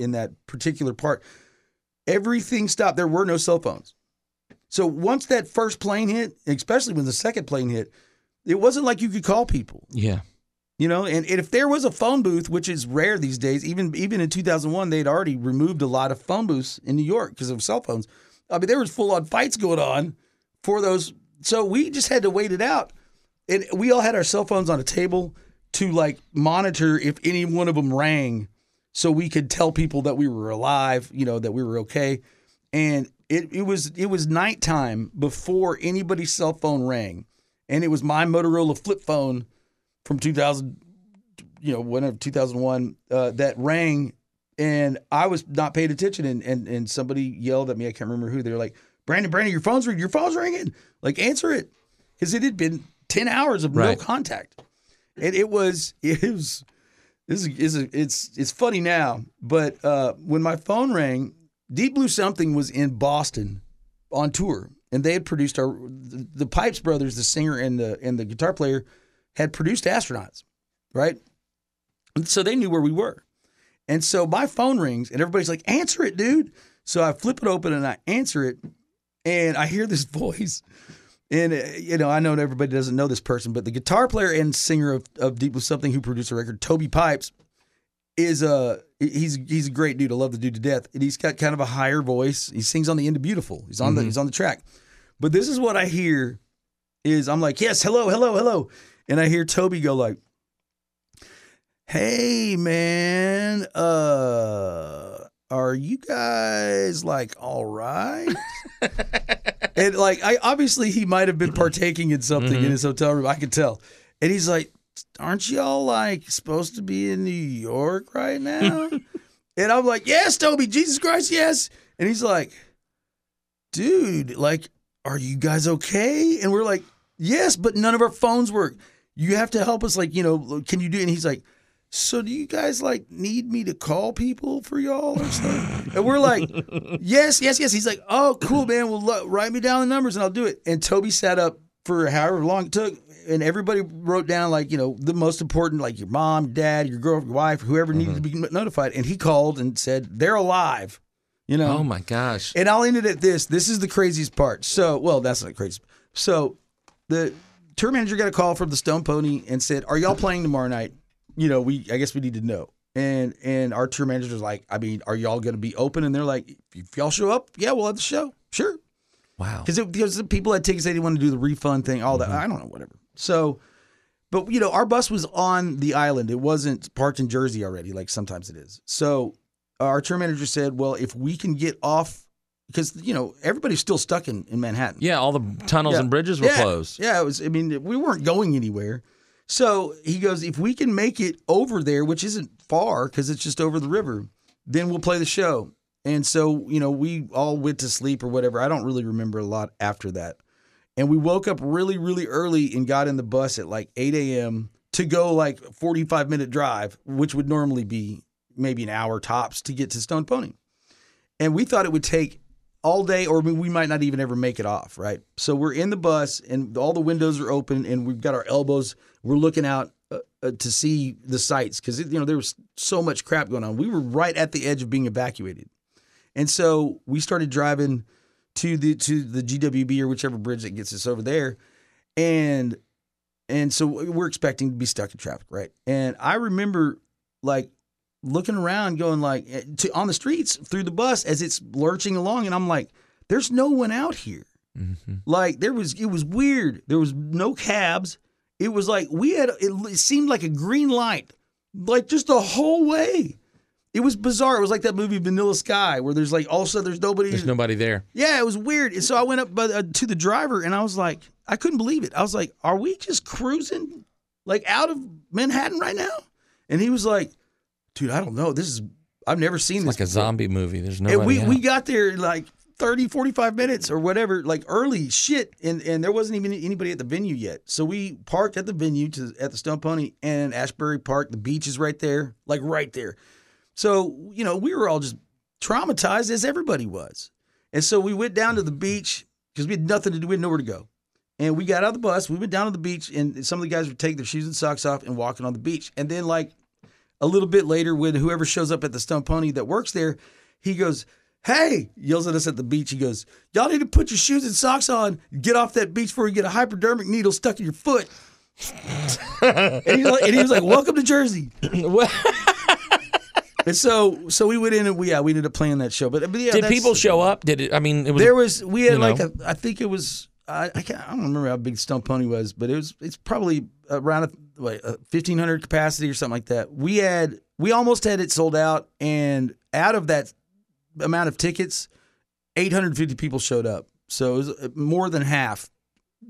in that particular part. Everything stopped. There were no cell phones. So once that first plane hit, especially when the second plane hit, it wasn't like you could call people. Yeah. You know, and if there was a phone booth, which is rare these days, even even in two thousand one, they'd already removed a lot of phone booths in New York because of cell phones. I mean, there was full-on fights going on for those. So we just had to wait it out. And we all had our cell phones on a table to, like, monitor if any one of them rang so we could tell people that we were alive, you know, that we were okay. And it, it was it was nighttime before anybody's cell phone rang. And it was my Motorola flip phone from two thousand, you know, whenever two thousand one, uh, that rang, and I was not paying attention, and, and and somebody yelled at me. I can't remember who. They were like, "Brandon, Brandon, your phone's ringing. Your phone's ringing. Like, answer it," because it had been ten hours of right. no contact, and it was it was this is it's it's funny now, but uh, when my phone rang, Deep Blue Something was in Boston on tour, and they had produced our the, the Pipes Brothers, the singer and the and the guitar player, had produced Astronauts, right? And so they knew where we were. And so my phone rings, and everybody's like, "Answer it, dude." So I flip it open, and I answer it, and I hear this voice. And, uh, you know, I know everybody doesn't know this person, but the guitar player and singer of, of Deep Blue Something, who produced the record, Toby Pipes, is a, he's, he's a great dude. I love the dude to death. And he's got kind of a higher voice. He sings on the end of Beautiful. He's on, mm-hmm. the, he's on the track. But this is what I hear is, I'm like, "Yes, hello, hello, hello." And I hear Toby go like, "Hey, man, uh, are you guys, like, all right?" And, like, I obviously he might have been partaking in something mm-hmm. in his hotel room. I could tell. And he's like, "Aren't y'all, like, supposed to be in New York right now?" And I'm like, "Yes, Toby, Jesus Christ, yes." And he's like, "Dude, like, are you guys okay?" And we're like, "Yes, but none of our phones work. You have to help us, like, you know, can you do it?" And he's like, "So do you guys, like, need me to call people for y'all or something?" And we're like, "Yes, yes, yes." He's like, "Oh, cool, man. Well, look, write me down the numbers and I'll do it." And Toby sat up for however long it took, and everybody wrote down, like, you know, the most important, like your mom, your dad, your girlfriend, your wife, whoever mm-hmm. needed to be notified. And he called and said, "They're alive." You know? Oh, my gosh. And I'll end it at this. This is the craziest part. So, well, that's not crazy. So the tour manager got a call from the Stone Pony and said, "Are y'all playing tomorrow night? You know, we I guess we need to know." And and our tour manager was like, "I mean, are y'all going to be open?" And they're like, "If y'all show up, yeah, we'll have the show. Sure." Wow. Because because people had tickets, they didn't want to do the refund thing, all mm-hmm. that. I don't know, whatever. So, but, you know, our bus was on the island. It wasn't parked in Jersey already, like sometimes it is. So our tour manager said, "Well, if we can get off," because, you know, everybody's still stuck in, in Manhattan. Yeah, all the tunnels yeah. and bridges were yeah. closed. Yeah, it was. I mean, we weren't going anywhere. So he goes, "If we can make it over there, which isn't far because it's just over the river, then we'll play the show." And so, you know, we all went to sleep or whatever. I don't really remember a lot after that. And we woke up really, really early and got in the bus at like eight a.m. to go like a forty-five minute drive, which would normally be maybe an hour tops to get to Stone Pony. And we thought it would take all day, or we might not even ever make it off, right? So we're in the bus, and all the windows are open, and we've got our elbows. We're looking out uh, uh, to see the sights because, you know, there was so much crap going on. We were right at the edge of being evacuated. And so we started driving to the to the G W B or whichever bridge that gets us over there. And and so we're expecting to be stuck in traffic, right? And I remember, like, looking around going like to, on the streets through the bus as it's lurching along. And I'm like, there's no one out here. Mm-hmm. Like there was, it was weird. There was no cabs. It was like, we had, it seemed like a green light, like just the whole way. It was bizarre. It was like that movie Vanilla Sky where there's like, all of a sudden there's nobody. There's nobody there. Yeah. It was weird. And so I went up by, uh, to the driver and I was like, I couldn't believe it. I was like, "Are we just cruising like out of Manhattan right now?" And he was like, "Dude, I don't know. This is, I've never seen it's this like before. A zombie movie. There's no." And we, we got there like thirty, forty-five minutes or whatever, like early shit. And, and there wasn't even anybody at the venue yet. So we parked at the venue to at the Stone Pony and Ashbury Park. The beach is right there, like right there. So, you know, we were all just traumatized as everybody was. And so we went down to the beach because we had nothing to do. We had nowhere to go. And we got out of the bus. We went down to the beach and some of the guys were taking their shoes and socks off and walking on the beach. And then like, a little bit later, when whoever shows up at the Stone Pony that works there, he goes, "Hey," yells at us at the beach. He goes, "Y'all need to put your shoes and socks on. Get off that beach before you get a hypodermic needle stuck in your foot." and, he was like, and he was like, "Welcome to Jersey." And so, so we went in and we yeah, we ended up playing that show. But, but yeah, did people show up? Did it? I mean, it was, there was we had like a, I think it was I I, can't, I don't remember how big Stone Pony was, but it was it's probably around a, like a fifteen hundred capacity or something like that. We had we almost had it sold out, and out of that amount of tickets, eight hundred fifty people showed up. So it was more than half.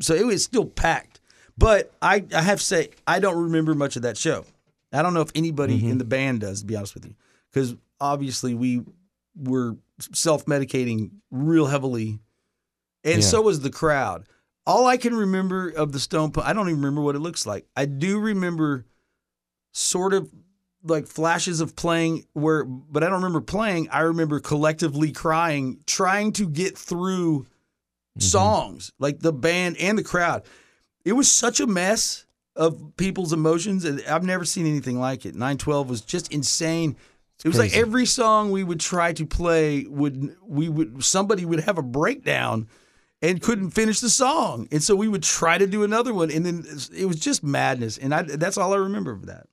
So it was still packed. But I, I have to say, I don't remember much of that show. I don't know if anybody mm-hmm. in the band does, to be honest with you. Because obviously we were self-medicating real heavily. And yeah. so was the crowd. All I can remember of the Stone Pony, I don't even remember what it looks like. I do remember sort of like flashes of playing where, but I don't remember playing. I remember collectively crying, trying to get through mm-hmm. songs, like the band and the crowd. It was such a mess of people's emotions, and I've never seen anything like it. nine twelve was just insane. It's it was crazy. Like every song we would try to play would we would somebody would have a breakdown and couldn't finish the song, and so we would try to do another one, and then it was just madness. And I, that's all I remember of that.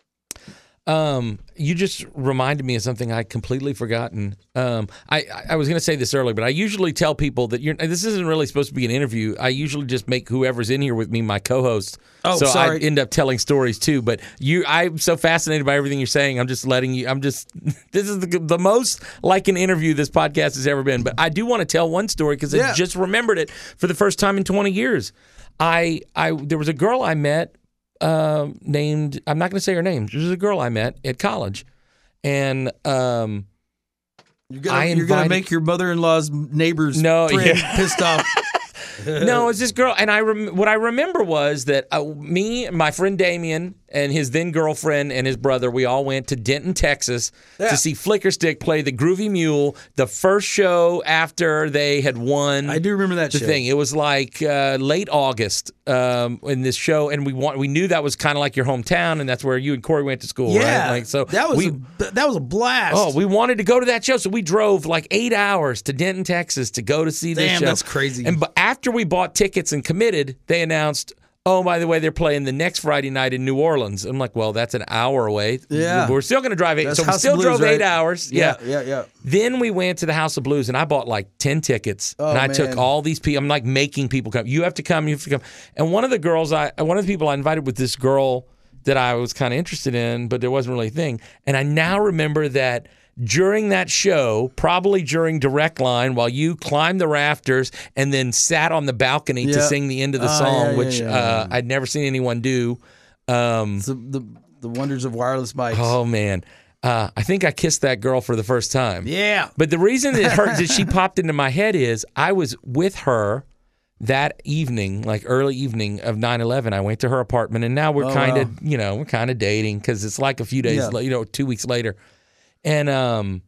Um, you just reminded me of something I completely forgotten. Um, I, I was going to say this earlier, but I usually tell people that you're. This isn't really supposed to be an interview. I usually just make whoever's in here with me my co-host. Oh, so sorry. I end up telling stories too. But you, I'm so fascinated by everything you're saying. I'm just letting you. I'm just. This is the, the most like an interview this podcast has ever been. But I do want to tell one story because yeah. I just remembered it for the first time in twenty years. I, I there was a girl I met. Uh, named, I'm not going to say her name. She was a girl I met at college, and um, you're going to make your mother-in-law's neighbor's no, friend yeah. pissed off. No, it's this girl, and I rem- what I remember was that I, me, my friend Damien, and his then girlfriend and his brother, we all went to Denton, Texas, yeah. to see Flickerstick play the Groovy Mule, the first show after they had won. I do remember that the show. Thing. It was like uh, late August um, in this show, and we want, we knew that was kind of like your hometown, and that's where you and Corey went to school, yeah, right? Like, so that was we, a, that was a blast. Oh, we wanted to go to that show, so we drove like eight hours to Denton, Texas, to go to see this Damn, show. Damn, that's crazy. And but after we bought tickets and committed, they announced, oh, by the way, they're playing the next Friday night in New Orleans. I'm like, well, that's an hour away. Yeah. We're still going to drive eight. That's so we House still Blues, drove right? eight hours. Yeah. yeah, yeah, yeah. Then we went to the House of Blues, and I bought like ten tickets. Oh, and I man. took all these people. I'm like making people come. You have to come. You have to come. And one of the girls, I one of the people I invited with this girl that I was kind of interested in, but there wasn't really a thing. And I now remember that during that show, probably during Direct Line, while you climbed the rafters and then sat on the balcony yep. to sing the end of the uh, song, yeah, yeah, which yeah, yeah, uh, yeah. I'd never seen anyone do. Um, the, the, the wonders of wireless mics. Oh, man. Uh, I think I kissed that girl for the first time. Yeah. But the reason it hurt that she popped into my head is I was with her that evening, like early evening of nine eleven. I went to her apartment, and now we're oh, kind of, wow. you know, we're kind of dating because it's like a few days, yeah. la- you know, two weeks later. And um,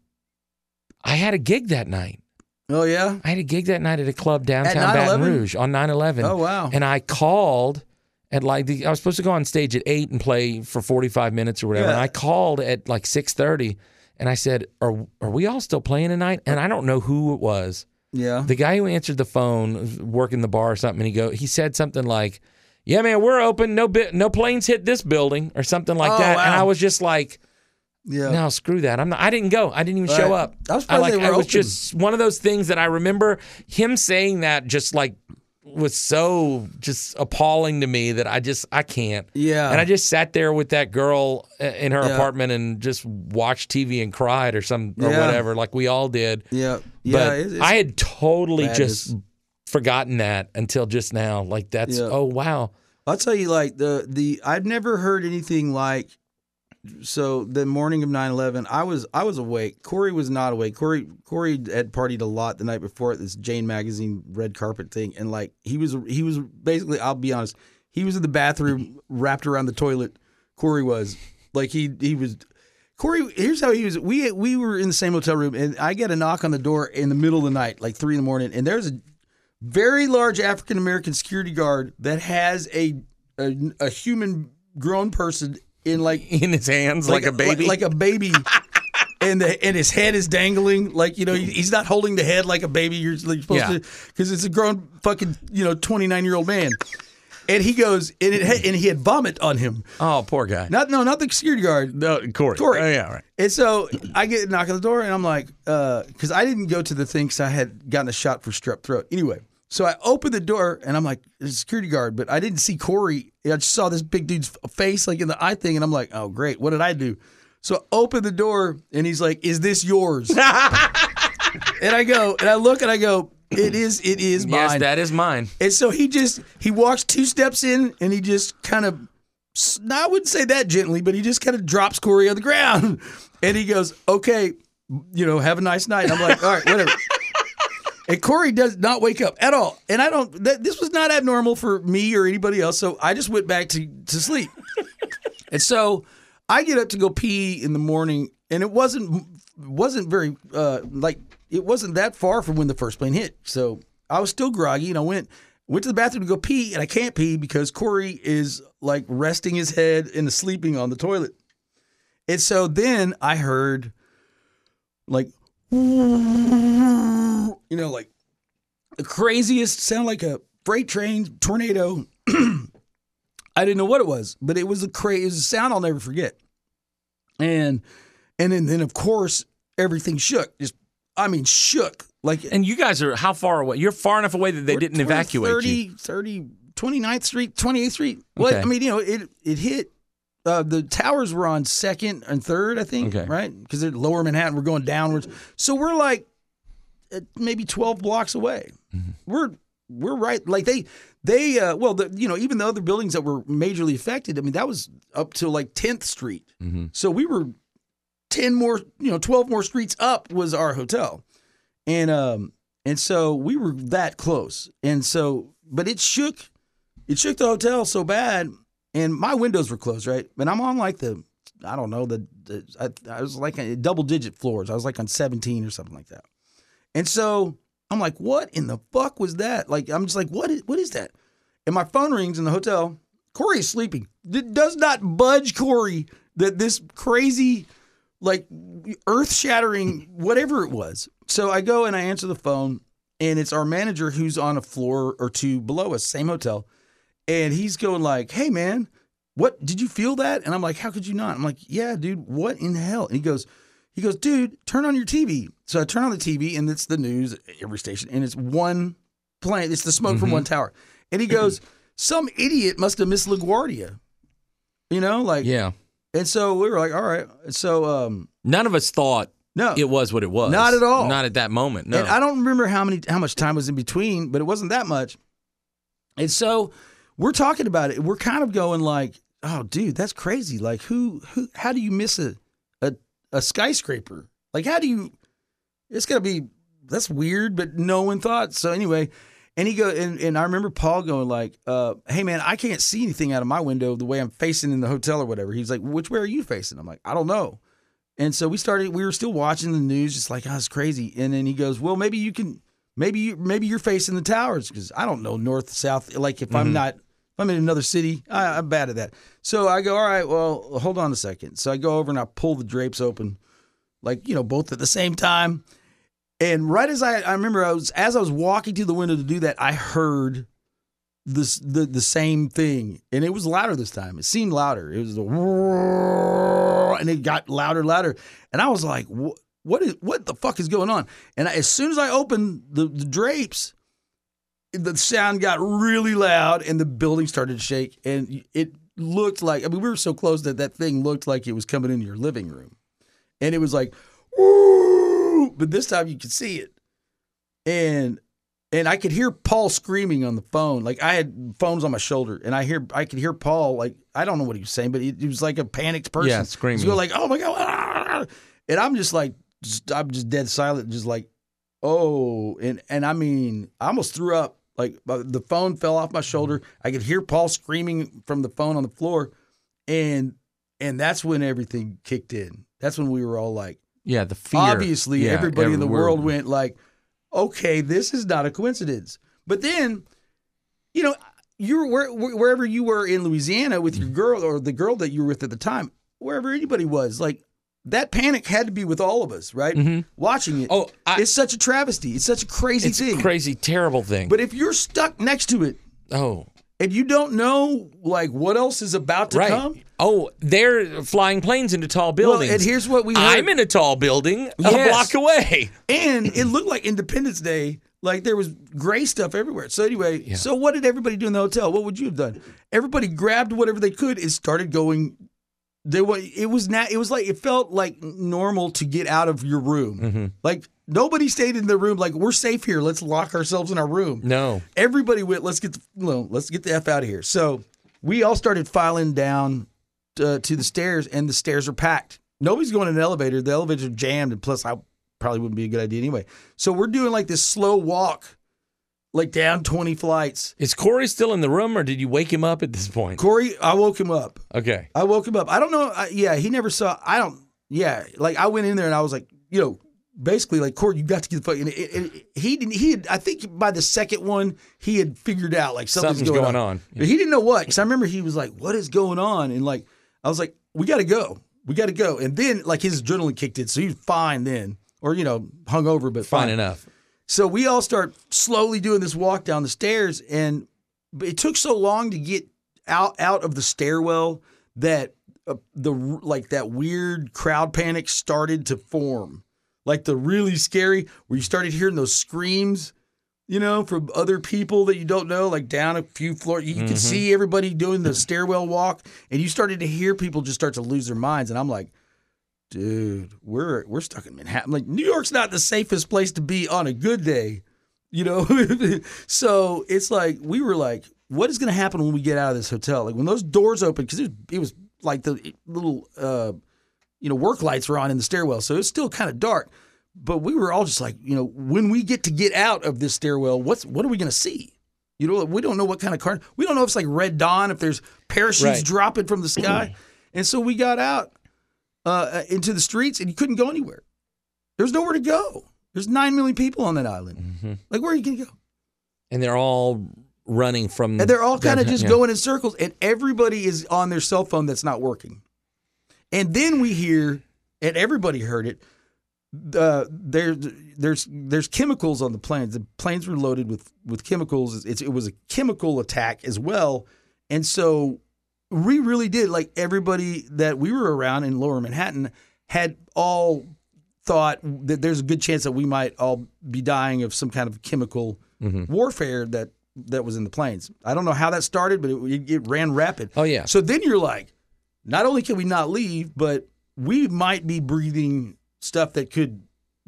I had a gig that night. Oh, yeah? I had a gig that night at a club downtown Baton Rouge on nine eleven. Oh, wow. And I called at like, the, I was supposed to go on stage at eight and play for forty-five minutes or whatever. Yeah. And I called at like six thirty, and I said, are, are we all still playing tonight? And I don't know who it was. Yeah. The guy who answered the phone was working the bar or something, and he go, he said something like, yeah, man, we're open. No, bi- no planes hit this building or something like oh, that. Wow. And I was just like... Yeah. No, screw that. I'm not. I didn't go. I didn't even right. show up. I was, I, like, I was just one of those things that I remember him saying that just like was so just appalling to me that I just I can't. Yeah. And I just sat there with that girl in her yeah. apartment and just watched T V and cried or some or yeah. whatever, like we all did. Yeah. Yeah. But it's, it's I had totally just is. forgotten that until just now. Like that's yeah. oh wow. I'll tell you, like the the I've never heard anything like. So the morning of nine eleven, I was I was awake. Corey was not awake. Corey Corey had partied a lot the night before at this Jane magazine red carpet thing, and like he was he was basically, I'll be honest, he was in the bathroom wrapped around the toilet. Corey was like he he was Corey. Here's how he was. We we were in the same hotel room, and I get a knock on the door in the middle of the night, like three in the morning, and there's a very large African American security guard that has a a, a human grown person in like in his hands, like, like a baby, like, like a baby, and the, and his head is dangling, like you know he's not holding the head like a baby. You're, like, you're supposed yeah. to, because it's a grown fucking you know twenty-nine year old man, And he goes, and, it had, and he had vomit on him. Oh, poor guy. Not No, not the security guard. No, Corey. Corey. Oh, yeah, right. And so I get a knock on the door, and I'm like, because uh, I didn't go to the thing because I had gotten a shot for strep throat. Anyway, so I open the door, and I'm like, there's a security guard, but I didn't see Corey. I just saw this big dude's face like in the eye thing, and I'm like, oh, great. What did I do? So I open the door, and he's like, is this yours? And I go, and I look, and I go, it is, it is mine. Yes, that is mine. And so he just, he walks two steps in, and he just kind of, I wouldn't say that gently, but he just kind of drops Corey on the ground. And he goes, okay, you know, have a nice night. And I'm like, all right, whatever. And Corey does not wake up at all. And I don't, that, this was not abnormal for me or anybody else, so I just went back to, to sleep. And so I get up to go pee in the morning, and it wasn't, wasn't very, uh, like, it wasn't that far from when the first plane hit. So I was still groggy, and I went went to the bathroom to go pee, and I can't pee because Corey is, like, resting his head and sleeping on the toilet. And so then I heard, like, you know, like, the craziest sound like a freight train tornado. I didn't know what it was, but it was a crazy sound I'll never forget. And, and then, then, of course, everything shook, just I mean, shook. Like, and you guys are how far away? You're far enough away that they didn't evacuate you. thirty, twenty-ninth Street, twenty-eighth Street. Well, okay. I mean, you know, it it hit. Uh, the towers were on second and third, I think, okay. Right? Because they're lower Manhattan. We're going downwards. So we're like uh, maybe twelve blocks away. Mm-hmm. We're we're right. Like they, they uh, well, the, you know, even the other buildings that were majorly affected, I mean, that was up to like tenth Street. Mm-hmm. So we were ten more, you know, twelve more streets up was our hotel. And um and so we were that close. And so but it shook it shook the hotel so bad, and my windows were closed, right? And I'm on like the I don't know, the, the I, I was like a double digit floors. I was like on seventeen or something like that. And so I'm like, what in the fuck was that? Like I'm just like, what is, what is that? And my phone rings in the hotel. Corey is sleeping. It does not budge Corey that this crazy like earth-shattering, whatever it was. So I go and I answer the phone, and it's our manager who's on a floor or two below us, same hotel, and he's going like, hey, man, what, did you feel that? And I'm like, how could you not? I'm like, yeah, dude, what in the hell? And he goes, he goes, dude, turn on your T V. So I turn on the T V, and it's the news at every station, and it's one plane, it's the smoke mm-hmm. from one tower. And he goes, some idiot must have missed LaGuardia. You know, like, yeah. And so we were like, all right. So um, none of us thought no, it was what it was. Not at all. Not at that moment. No. And I don't remember how many how much time was in between, but it wasn't that much. And so we're talking about it. We're kind of going like, oh, dude, that's crazy. Like, who who? How do you miss a a, a skyscraper? Like, how do you? It's gonna be that's weird, but no one thought. So anyway. And he go and, and I remember Paul going like, uh, hey, man, I can't see anything out of my window the way I'm facing in the hotel or whatever. He's like, which way are you facing? I'm like, I don't know. And so we started, we were still watching the news, just like, oh, it's crazy. And then he goes, well, maybe you can, maybe, you, maybe you're facing the towers because I don't know north, south. Like if mm-hmm. I'm not, if I'm in another city, I, I'm bad at that. So I go, all right, well, hold on a second. So I go over and I pull the drapes open, like, you know, both at the same time. And right as I, I remember, I was as I was walking to the window to do that, I heard this the, the same thing, and it was louder this time. It seemed louder. It was the and it got louder, louder, and I was like, "What is what the fuck is going on?" And I, as soon as I opened the, the drapes, the sound got really loud, and the building started to shake, and it looked like I mean we were so close that that thing looked like it was coming into your living room, and it was like. But this time you could see it. And and I could hear Paul screaming on the phone. Like I had phones on my shoulder and I hear I could hear Paul like I don't know what he was saying, but he, he was like a panicked person. Yeah, screaming. So like, oh my God. And I'm just like just, I'm just dead silent, just like, oh, and and I mean, I almost threw up. Like the phone fell off my shoulder. I could hear Paul screaming from the phone on the floor. And and that's when everything kicked in. That's when we were all like, yeah, the fear. Obviously, yeah, everybody in the world went like, okay, this is not a coincidence. But then, you know, you're where, wherever you were in Louisiana with your girl or the girl that you were with at the time, wherever anybody was, like that panic had to be with all of us, right? Mm-hmm. Watching it. Oh, I, it's such a travesty. It's such a crazy it's thing. It's a crazy, terrible thing. But if you're stuck next to it. Oh. and you don't know like what else is about to right. come. Oh, they're flying planes into tall buildings. Well, and here's what we heard. I'm in a tall building yes. a block away. And it looked like Independence Day. Like, there was gray stuff everywhere. So anyway, yeah. so what did everybody do in the hotel? What would you have done? Everybody grabbed whatever they could and started going. They were, it was not, it was like, it felt like normal to get out of your room. Mm-hmm. Like, nobody stayed in their room. Like, we're safe here. Let's lock ourselves in our room. No. Everybody went, let's get the, well, let's get the F out of here. So we all started filing down to, to the stairs, and the stairs are packed. Nobody's going in an elevator. The elevator's jammed, and plus I probably wouldn't be a good idea anyway. So we're doing like this slow walk, like down twenty flights. Is Corey still in the room, or did you wake him up at this point? Corey, I woke him up. Okay. I woke him up. I don't know. I, yeah, he never saw. I don't. Yeah, like I went in there and I was like, you know, basically like, Corey, you got to get the fuck. And it, it, it, he didn't. He had. I think by the second one, he had figured out like something's, something's going, going on. on. Yeah. He didn't know what, because I remember he was like, "What is going on?" And like, I was like, "We got to go. We got to go." And then like his adrenaline kicked in, so he was fine then. Or, you know, hungover, but fine. Fine enough. So we all start slowly doing this walk down the stairs, and it took so long to get out out of the stairwell that uh, the like that weird crowd panic started to form. Like the really scary, where you started hearing those screams, you know, from other people that you don't know, like down a few floors. You mm-hmm. could see everybody doing the stairwell walk, and you started to hear people just start to lose their minds, and I'm like, dude, we're we're stuck in Manhattan. Like, New York's not the safest place to be on a good day, you know? So it's like, we were like, what is going to happen when we get out of this hotel? Like, when those doors open, because it, it was like the little, uh, you know, work lights were on in the stairwell, so it's still kind of dark. But we were all just like, you know, when we get to get out of this stairwell, what's what are we going to see? You know, we don't know what kind of car. We don't know if it's like Red Dawn, if there's parachutes right. dropping from the sky. And so we got out. Uh, into the streets, and you couldn't go anywhere. There's nowhere to go. There's nine million people on that island. Mm-hmm. Like, where are you going to go? And they're all running from... And they're all kind of just yeah. going in circles, and everybody is on their cell phone that's not working. And then we hear, and everybody heard it, uh, there, there's there's chemicals on the planes. The planes were loaded with, with chemicals. It's, it was a chemical attack as well. And so... we really did, like everybody that we were around in Lower Manhattan had all thought that there's a good chance that we might all be dying of some kind of chemical mm-hmm. warfare that, that was in the planes. I don't know how that started, but it, it ran rapid. Oh, yeah. So then you're like, not only can we not leave, but we might be breathing stuff that could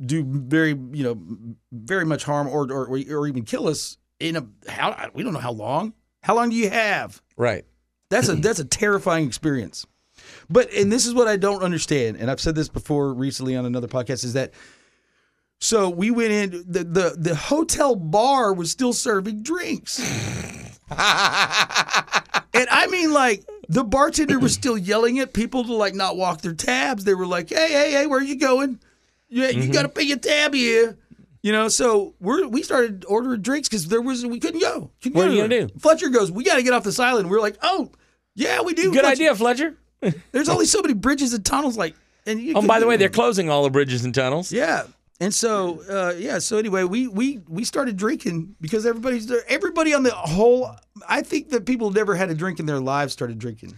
do very, you know, very much harm or or, or even kill us in a, how, we don't know how long. How long do you have? Right. That's a that's a terrifying experience. But, and this is what I don't understand, and I've said this before recently on another podcast, is that, so we went in, the the, the hotel bar was still serving drinks. And I mean, like, the bartender was still yelling at people to, like, not walk their tabs. They were like, hey, hey, hey, where are you going? You, mm-hmm. you got to pay your tab here. You know, so we we started ordering drinks because there was we couldn't go. Couldn't what go are you gonna do? Fletcher goes, we got to get off this island. We're like, oh, yeah, we do. Good Fletcher. idea, Fletcher. There's only so many bridges and tunnels, like. And you oh, by the way, them. they're closing all the bridges and tunnels. Yeah, and so uh, yeah, so anyway, we we we started drinking because everybody's there. Everybody on the whole, I think that people never had a drink in their lives started drinking.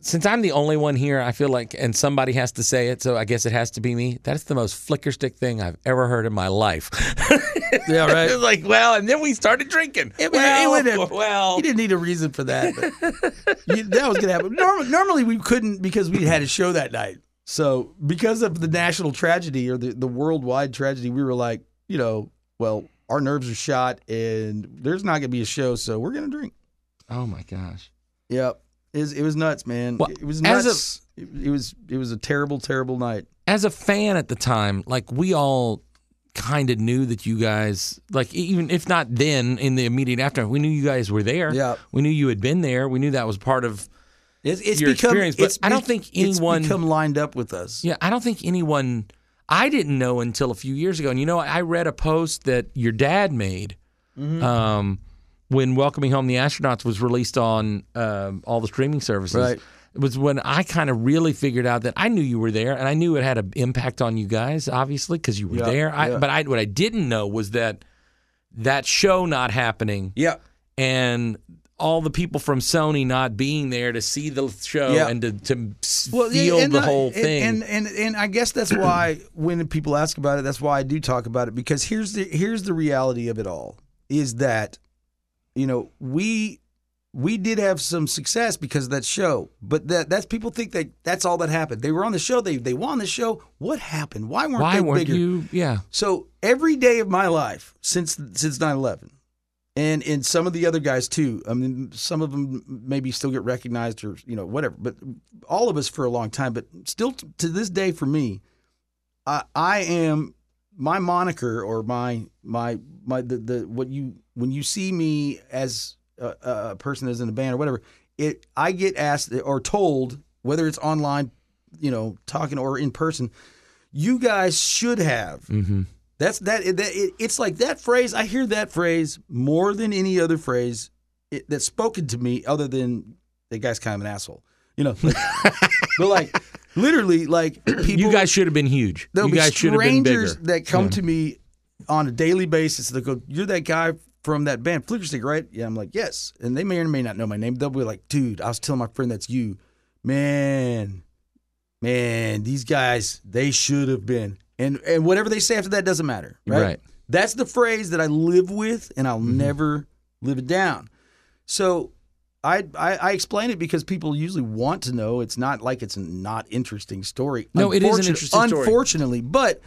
Since I'm the only one here, I feel like, and somebody has to say it, so I guess it has to be me. That's the most Flickerstick thing I've ever heard in my life. Yeah, right. It's like, well, and then we started drinking. It, well, it, it, it, well, you didn't need a reason for that. you, that was going to happen. Norm, normally, we couldn't because we had a show that night. So because of the national tragedy or the, the worldwide tragedy, we were like, you know, well, our nerves are shot, and there's not going to be a show, so we're going to drink. Oh, my gosh. Yep. It was nuts, man. Well, it was nuts. A, it was it was a terrible, terrible night. As a fan at the time, like, we all kind of knew that you guys, like, even if not then, in the immediate after, we knew you guys were there. Yeah. We knew you had been there. We knew that was part of it's, it's your become, experience. But it's, I don't think anyone... It's become lined up with us. Yeah, I don't think anyone... I didn't know until a few years ago. And, you know, I read a post that your dad made. Mm-hmm. Um When Welcoming Home the Astronauts was released on um, all the streaming services, right. It was when I kind of really figured out that I knew you were there, and I knew it had an impact on you guys, obviously, because you were yeah, there. I, yeah. But I, what I didn't know was that that show not happening yeah. and all the people from Sony not being there to see the show yeah. and to, to well, feel and the, the whole thing. And, and, and, and I guess that's why when people ask about it, that's why I do talk about it, because here's the, here's the reality of it all, is that, you know, we... We did have some success because of that show, but that that's people think that that's all that happened. They were on the show. They they won the show. What happened? Why weren't Why they weren't bigger? You, yeah. So every day of my life since since nine eleven, and and some of the other guys too. I mean, some of them maybe still get recognized or you know whatever. But all of us for a long time. But still t- to this day, for me, I I am my moniker or my my my the, the what you when you see me as. A, a person that's in a band or whatever, it I get asked or told, whether it's online, you know, talking or in person, you guys should have. Mm-hmm. That's that. that it, it's like that phrase. I hear that phrase more than any other phrase it, that's spoken to me, other than that guy's kind of an asshole, you know. Like, but like literally, like people, you guys should have been huge. There'll you be guys should have been bigger. Strangers that come yeah. to me on a daily basis. They go, "You're that guy from that band, Flickerstick, right?" Yeah, I'm like, yes. And they may or may not know my name. They'll be like, dude, I was telling my friend that's you. Man, man, these guys, they should have been. And and whatever they say after that doesn't matter, right? right. That's the phrase that I live with, and I'll mm-hmm. never live it down. So I, I I explain it because people usually want to know. It's not like it's a not interesting story. No, it is an interesting story. Unfortunately, but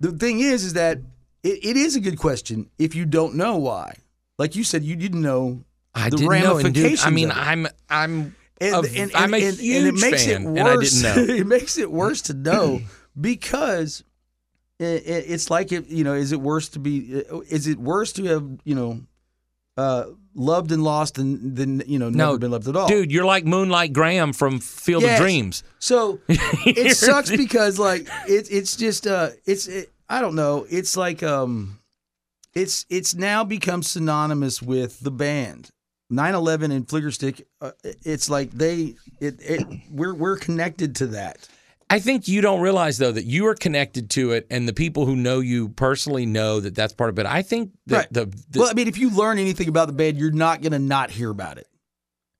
the thing is, is that It, it is a good question if you don't know why. Like you said, you didn't know the I didn't ramifications know, and dude, I mean, I'm I'm and, a, and, and, I'm a and, huge and it makes fan, it worse, and I didn't know. It makes it worse to know because it, it, it's like it, you know, is it worse to be? Is it worse to have you know uh, loved and lost and then you know never no, been loved at all? Dude, you're like Moonlight Graham from Field yes. of Dreams. So it sucks because like it, it's just uh, it's. It, I don't know. It's like um, it's it's now become synonymous with the band, nine eleven and Flickerstick. Uh, it's like they it, it we're we're connected to that. I think you don't realize though that you are connected to it, and the people who know you personally know that that's part of it. I think that right. the, the well, I mean, if you learn anything about the band, you're not going to not hear about it.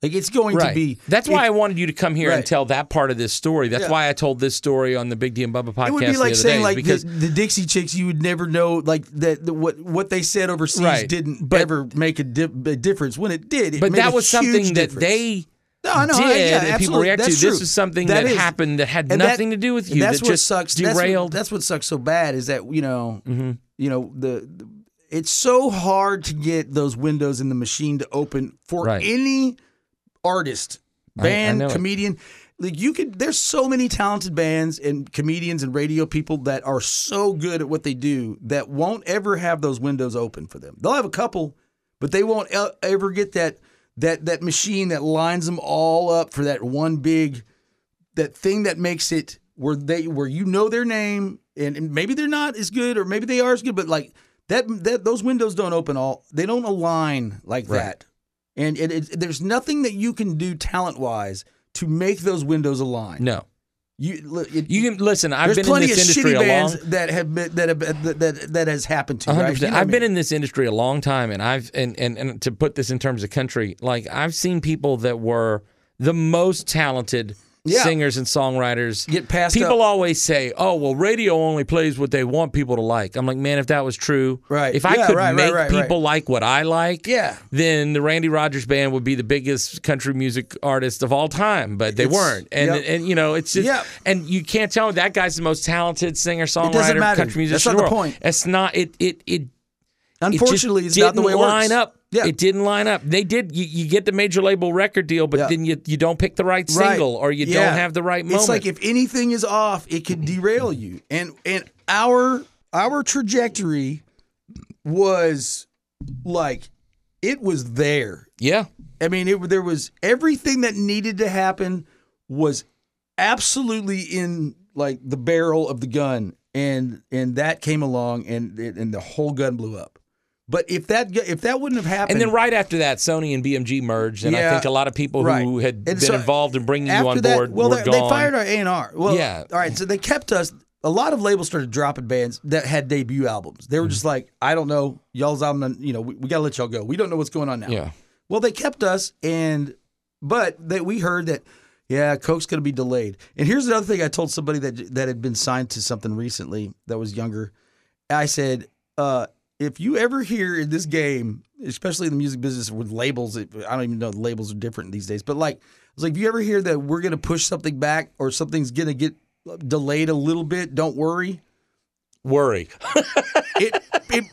Like it's going right. to be. That's why it, I wanted you to come here right. and tell that part of this story. That's yeah. why I told this story on the Big D and Bubba podcast. It would be like saying day, like because the, the Dixie Chicks. You would never know like that the, what what they said overseas right. didn't but, ever make a, di- a difference when it did. It but made that was a something huge that difference. They no, no, did I, yeah, and people react that's to. True. This is something that, that is, happened that had nothing that, to do with you. That's that what just sucks. Derailed. That's what, that's what sucks so bad is that you know mm-hmm. you know the, the it's so hard to get those windows in the machine to open for right. any. Artist, band, I, I comedian, it. Like you could. There's so many talented bands and comedians and radio people that are so good at what they do that won't ever have those windows open for them. They'll have a couple, but they won't ever get that that that machine that lines them all up for that one big that thing that makes it where they where you know their name and, and maybe they're not as good or maybe they are as good, but like that that those windows don't open all. They don't align like right. that. And it, it, there's nothing that you can do talent-wise to make those windows align. No, you it, you can listen. I've been in this industry a long. There's plenty of shitty bands that have been, that have, that, that that has happened to. one hundred percent. Right? You know I've been I mean? in this industry a long time, and I've and, and and to put this in terms of country, like I've seen people that were the most talented. Yeah. Singers and songwriters get passed. People up. Always say, "Oh, well, radio only plays what they want people to like." I'm like, man, if that was true, right? If yeah, I could right, make right, right, people right. like what I like, yeah. then the Randy Rogers Band would be the biggest country music artist of all time. But they it's, weren't, and yep. and you know, it's just, yep. and you can't tell that guy's the most talented singer songwriter country music. That's not the, the point. It's not. It it it. Unfortunately, it it's not the way it works. Line up. Yeah. It didn't line up. They did. You, you get the major label record deal, but yeah. then you you don't pick the right single right. or you yeah. don't have the right moment. It's like if anything is off, it could derail you. And and our our trajectory was like it was there. Yeah. I mean, it there was everything that needed to happen was absolutely in like the barrel of the gun, and and that came along, and and the whole gun blew up. But if that if that wouldn't have happened, and then right after that, Sony and B M G merged, and yeah, I think a lot of people right. who had and been so, involved in bringing you on that, board well, were they, gone. Well, they fired our A and R. Well, yeah. All right, so they kept us. A lot of labels started dropping bands that had debut albums. They were mm-hmm. just like, I don't know, y'all's album. You know, we, we got to let y'all go. We don't know what's going on now. Yeah. Well, they kept us, and but they, we heard that, yeah, Coke's going to be delayed. And here's another thing I told somebody that that had been signed to something recently that was younger. I said, uh, if you ever hear in this game, especially in the music business with labels, I don't even know if labels are different these days, but like, I was like, if you ever hear that we're going to push something back or something's going to get delayed a little bit, don't worry. Worry. it, it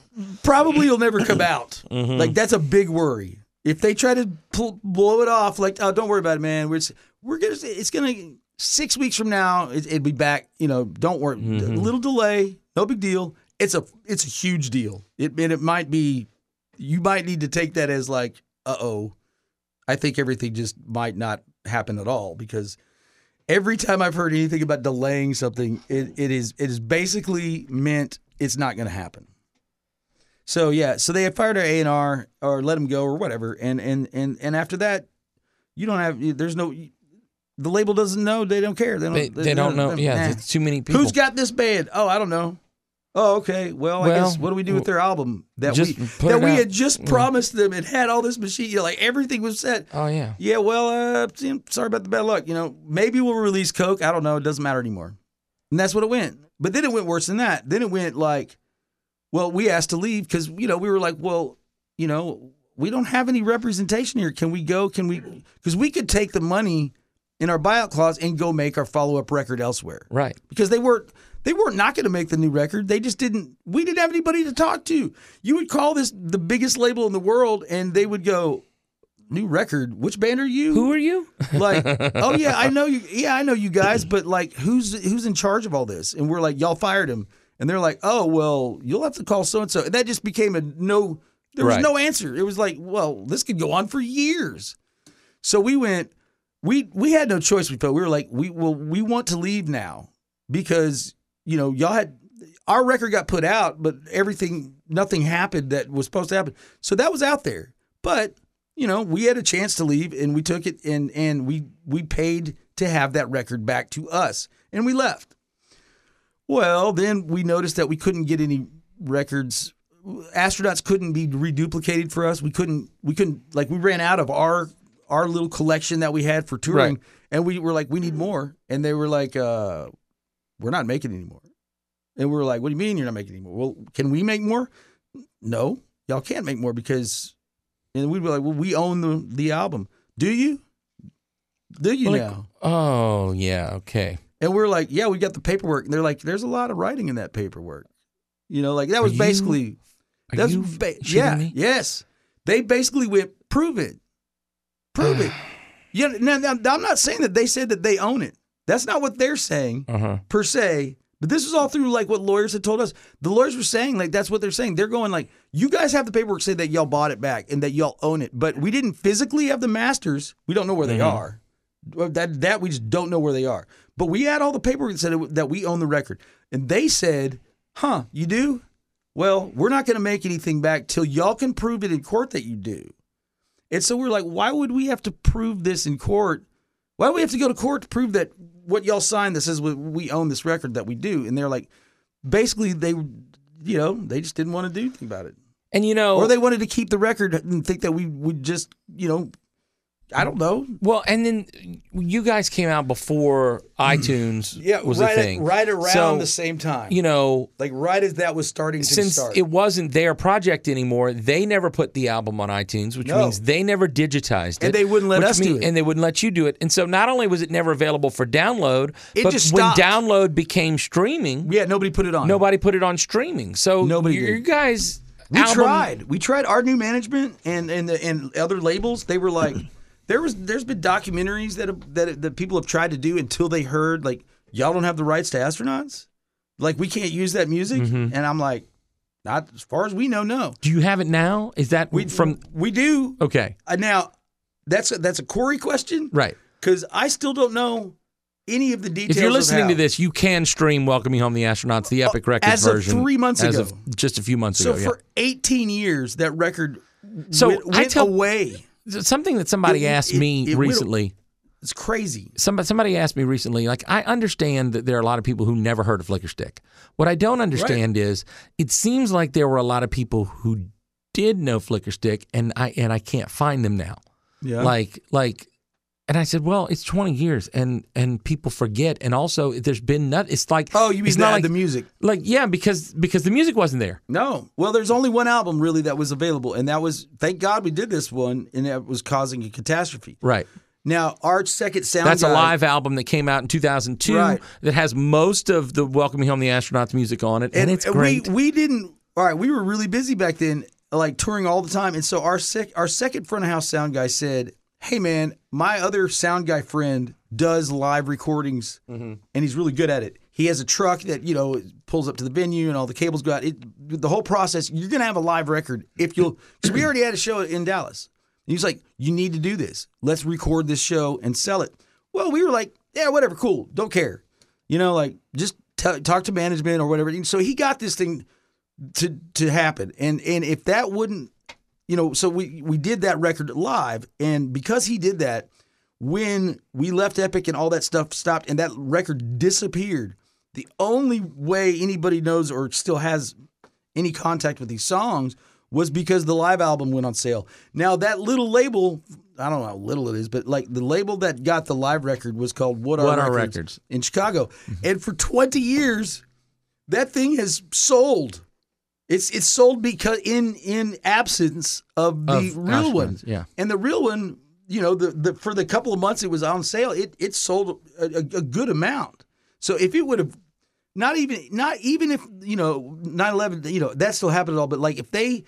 probably will never come out. Mm-hmm. Like, that's a big worry. If they try to pull, blow it off, like, oh, don't worry about it, man. We're just, we're gonna, it's gonna six weeks from now, it, it'll be back. You know, don't worry. Mm-hmm. A little delay, no big deal. It's a, it's a huge deal. It, and it might be, you might need to take that as like, uh oh, I think everything just might not happen at all, because every time I've heard anything about delaying something, it, it is it is basically meant it's not going to happen. So yeah, so they had fired our A and R or let him go or whatever, and and and and after that, you don't have there's no the label doesn't know, they don't care, they don't they, they, they don't know, yeah, nah. It's too many people. Who's got this band? Oh, I don't know. Oh, okay. Well, well, I guess what do we do with their album that we that we out. had just promised them and had all this machine, you know, like everything was set. Oh yeah. Yeah. Well, uh, sorry about the bad luck. You know, maybe we'll release Coke. I don't know. It doesn't matter anymore. And that's what it went. But then it went worse than that. Then it went like, well, we asked to leave because you know we were like, well, you know, we don't have any representation here. Can we go? Can we? Because we could take the money in our buyout clause and go make our follow up record elsewhere. Right. Because they weren't. They weren't not going to make the new record. They just didn't. We didn't have anybody to talk to. You would call this the biggest label in the world, and they would go, "New record? Which band are you? Who are you?" Like, oh yeah, I know you. Yeah, I know you guys, but like, who's who's in charge of all this? And we're like, y'all fired him, and they're like, oh well, you'll have to call so and so. And that just became a no. There was right. no answer. It was like, well, this could go on for years. So we went. We we had no choice. We felt we were like, we well, we want to leave now because. You know, y'all had our record got put out, but everything, nothing happened that was supposed to happen. So that was out there. But you know, we had a chance to leave, and we took it, and and we we paid to have that record back to us, and we left. Well, then we noticed that we couldn't get any records. Astronauts couldn't be reduplicated for us. We couldn't. We couldn't. Like we ran out of our our little collection that we had for touring, right. and we were like, we need more. And they were like. Uh, We're not making any more. And we were like, what do you mean you're not making any more? Well, can we make more? No, y'all can't make more because, and we'd be like, well, we own the, the album. Do you? Do you like, now? Oh, yeah, okay. And we're like, yeah, we got the paperwork. And they're like, there's a lot of writing in that paperwork. You know, like that was are basically. Are you ba- yeah, me? Yes. They basically went, prove it. Prove it. Yeah, now, now, I'm not saying that they said that they own it. That's not what they're saying, uh-huh. per se. But this is all through, like, what lawyers had told us. The lawyers were saying, like, that's what they're saying. They're going, like, you guys have the paperwork say that y'all bought it back and that y'all own it. But we didn't physically have the masters. We don't know where they mm-hmm. are. That, that we just don't know where they are. But we had all the paperwork that said it, that we own the record. And they said, huh, you do? Well, we're not going to make anything back till y'all can prove it in court that you do. And so we're like, why would we have to prove this in court? Why do we have to go to court to prove that what y'all signed that says we own this record that we do? And they're like, basically, they, you know, they just didn't want to do anything about it. And, you know. Or they wanted to keep the record and think that we would just, you know, I don't know. Well, and then you guys came out before iTunes yeah, was right a thing. At, right around so, the same time. You know. Like right as that was starting to since start. Since it wasn't their project anymore, they never put the album on iTunes, which no. means they never digitized it. And they wouldn't let us mean, do it. And they wouldn't let you do it. And so not only was it never available for download, it but just when download became streaming. Yeah, nobody put it on. Nobody put it on streaming. So nobody you, you guys. We album, tried. We tried our new management and, and, the, and other labels. They were like. There was, there's been documentaries that have, that that people have tried to do until they heard like y'all don't have the rights to Astronauts, like we can't use that music. Mm-hmm. And I'm like, not as far as we know, no. Do you have it now? Is that we from we do? Okay. Uh, now, that's a, that's a Corey question, right? Because I still don't know any of the details. If you're listening to this, you can stream "Welcoming Home the Astronauts," the Epic uh, Records as version, as of three months as ago, of just a few months so ago. So for yeah. eighteen years, that record so went, went I tell- away. Something that somebody it, asked it, me it, it recently. Will. It's crazy. Somebody, somebody asked me recently, like, I understand that there are a lot of people who never heard of Flickerstick. What I don't understand right. is it seems like there were a lot of people who did know Flickerstick, and I and I can't find them now. Yeah. Like like, and I said, well, it's twenty years, and and people forget, and also there's been not. It's like oh, you mean it's not like the music? Like yeah, because because the music wasn't there. No, well, there's only one album really that was available, and that was thank God we did this one, and it was causing a catastrophe. Right. Now, our second sound That's guide, a live album that came out in two thousand two right. that has most of the Welcoming Home the Astronauts music on it, and, and it's and great. We, we didn't, all right, we were really busy back then, like touring all the time, and so our, sec, our second front of house sound guy said, hey man, my other sound guy friend does live recordings, mm-hmm. and he's really good at it. He has a truck that, you know, pulls up to the venue and all the cables go out. It, the whole process, you're going to have a live record if you'll, because we already had a show in Dallas. He's like, you need to do this. Let's record this show and sell it. Well, we were like, yeah, whatever, cool, don't care. You know, like, just t- talk to management or whatever. And so he got this thing to to happen. And and if that wouldn't, you know, so we, we did that record live. And because he did that, when we left Epic and all that stuff stopped and that record disappeared, the only way anybody knows or still has any contact with these songs was because the live album went on sale. Now, that little label, I don't know how little it is, but like the label that got the live record was called What Are, what Records, Are Records in Chicago. Mm-hmm. And for twenty years, that thing has sold. It's it's sold because in in absence of the of real one. Yeah. And the real one, you know, the, the for the couple of months it was on sale, it it sold a, a, a good amount. So if it would have, not even, not even if, you know, nine eleven, you know, that still happened at all, but like if they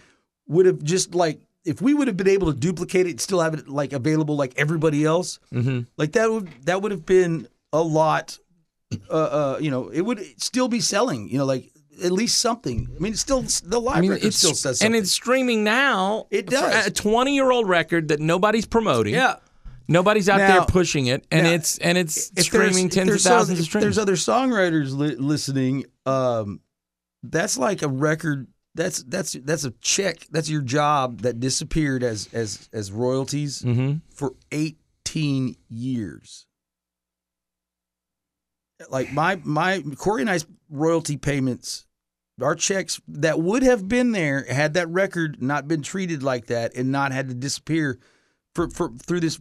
would have just like if we would have been able to duplicate it and still have it like available like everybody else, mm-hmm. like that would that would have been a lot. Uh, uh, you know, it would still be selling. You know, like at least something. I mean, it's still the live I mean, record still says something, and it's streaming now. It does. A twenty-year-old record that nobody's promoting. Yeah, nobody's out now, there pushing it, and now, it's and it's streaming tens of thousands so, of streams. There's other songwriters li- listening. Um, that's like a record. That's that's that's a check. That's your job that disappeared as as as royalties mm-hmm. for eighteen years. Like my my Corey and I's royalty payments, our checks that would have been there had that record not been treated like that and not had to disappear for, for through this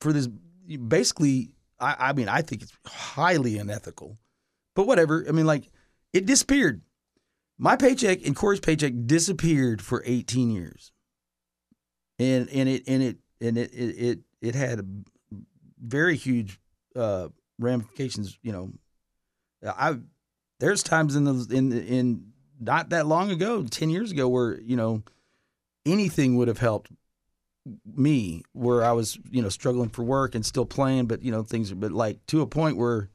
for this basically. I, I mean, I think it's highly unethical, but whatever. I mean, like it disappeared. My paycheck and Corey's paycheck disappeared for eighteen years, and and it and it and it it it, it had a very huge uh, ramifications. You know, I there's times in the in in not that long ago, ten years ago, where you know anything would have helped me, where I was you know struggling for work and still playing, but you know things, but like to a point where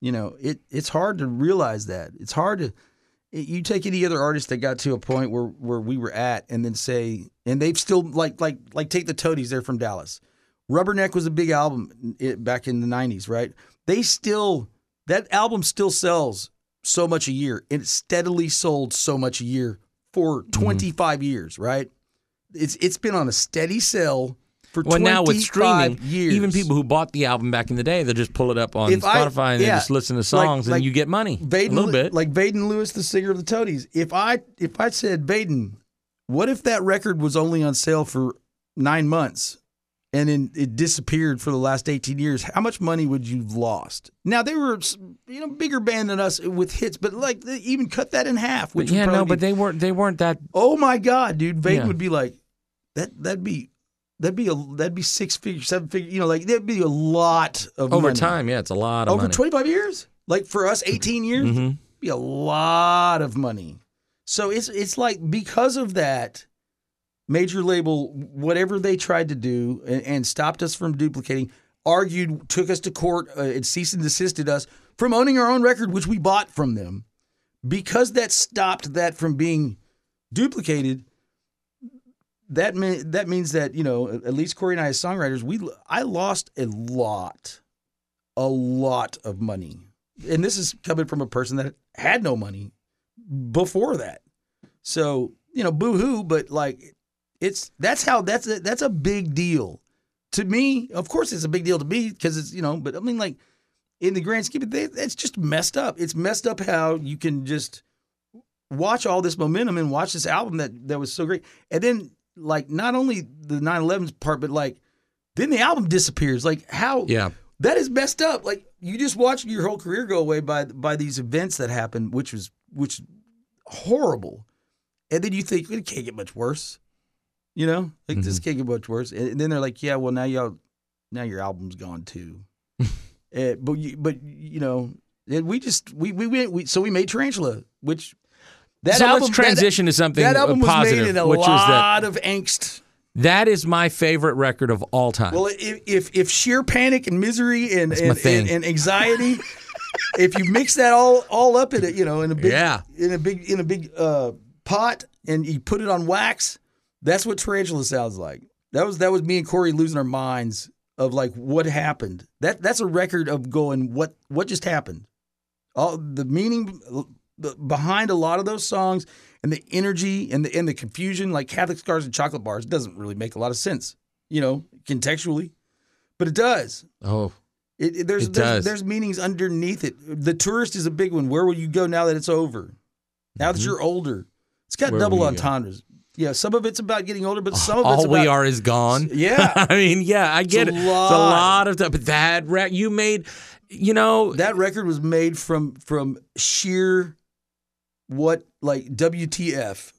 you know it it's hard to realize that it's hard to. You take any other artist that got to a point where, where we were at and then say, and they've still, like, like like take the Toadies, they're from Dallas. Rubberneck was a big album it, back in the nineties, right? They still, that album still sells so much a year, and it steadily sold so much a year for twenty-five mm-hmm. years, right? It's It's been on a steady sell for well, now with streaming, years. Even people who bought the album back in the day, they'll just pull it up on if Spotify I, and yeah, they just listen to songs, like, and like you get money Vaden, a little bit. Like Vaden Lewis, the singer of the Toadies. If I if I said, Vaden, what if that record was only on sale for nine months and then it disappeared for the last eighteen years? How much money would you have lost? Now they were, you know, bigger band than us with hits, but like they even cut that in half. Which yeah, no, be, but they weren't. They weren't that. Oh my God, dude, Vaden yeah. would be like, that. That'd be. That'd be a that'd be six figures, seven figures, you know, like that'd be a lot of over money. Time, yeah, it's a lot of over money. Over twenty-five years? Like for us, eighteen years? Mm-hmm. It'd be a lot of money. So it's it's like because of that, major label, whatever they tried to do and, and stopped us from duplicating, argued, took us to court, uh, and cease and desisted us from owning our own record, which we bought from them. Because that stopped that from being duplicated, That mean, that means that, you know, at least Corey and I as songwriters, we I lost a lot, a lot of money. And this is coming from a person that had no money before that. So, you know, boo-hoo, but like it's that's how that's a, that's a big deal to me. Of course, it's a big deal to me because it's, you know, but I mean, like in the grand scheme, it's just messed up. It's messed up how you can just watch all this momentum and watch this album that, that was so great. And then, like, not only the nine eleven part, but, like, then the album disappears. Like, how? Yeah. That is messed up. Like, you just watched your whole career go away by by these events that happened, which was which horrible. And then you think, it can't get much worse. You know? Like, mm-hmm. this can't get much worse. And then they're like, yeah, well, now y'all, now your album's gone, too. and, but, you, but, you know, and we just, we, we, we, we so we made Tarantula, which... That so album, let's transition that, to something positive. That album was positive, made in a lot that, of angst. That is my favorite record of all time. Well, if if, if sheer panic and misery and and, and, and anxiety, if you mix that all all up in a you know in a big yeah. in a big in a big uh, pot and you put it on wax, that's what Tarantula sounds like. That was that was me and Corey losing our minds of like what happened. That that's a record of going what what just happened. All the meaning. Behind a lot of those songs and the energy and the and the confusion, like Catholic Scars and Chocolate Bars, doesn't really make a lot of sense, you know, contextually, but it does. Oh, it, it, there's, it there's, does. There's meanings underneath it. The Tourist is a big one. Where will you go now that it's over? Now mm-hmm. that you're older, it's got Where double entendres. Go? Yeah, some of it's about getting older, but some of it's all about... All We Are Is Gone. Yeah. I mean, yeah, I get it's it. Lot. It's a lot of... Th- but that record, you made, you know... That record was made from from sheer... What, like, W T F.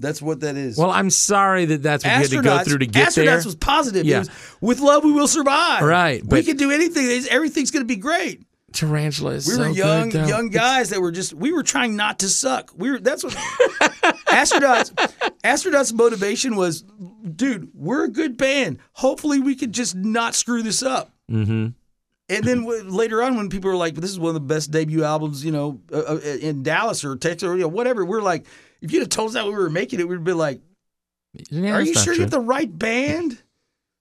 That's what that is. Well, I'm sorry that that's what you had to go through to get Astronauts there. Astronauts was positive. Yeah. It was, with love, we will survive. Right. But we can do anything. Everything's going to be great. Tarantula is we so good, We were young good, young guys that were just, we were trying not to suck. We were, that's what, Astronauts, Astronauts' motivation was, dude, we're a good band. Hopefully we could just not screw this up. Mm-hmm. And then w- later on, when people were like, "This is one of the best debut albums," you know, uh, uh, in Dallas or Texas or you know, whatever, we're like, if you'd have told us that we were making it, we'd be like, yeah, "Are you sure you're the right band?"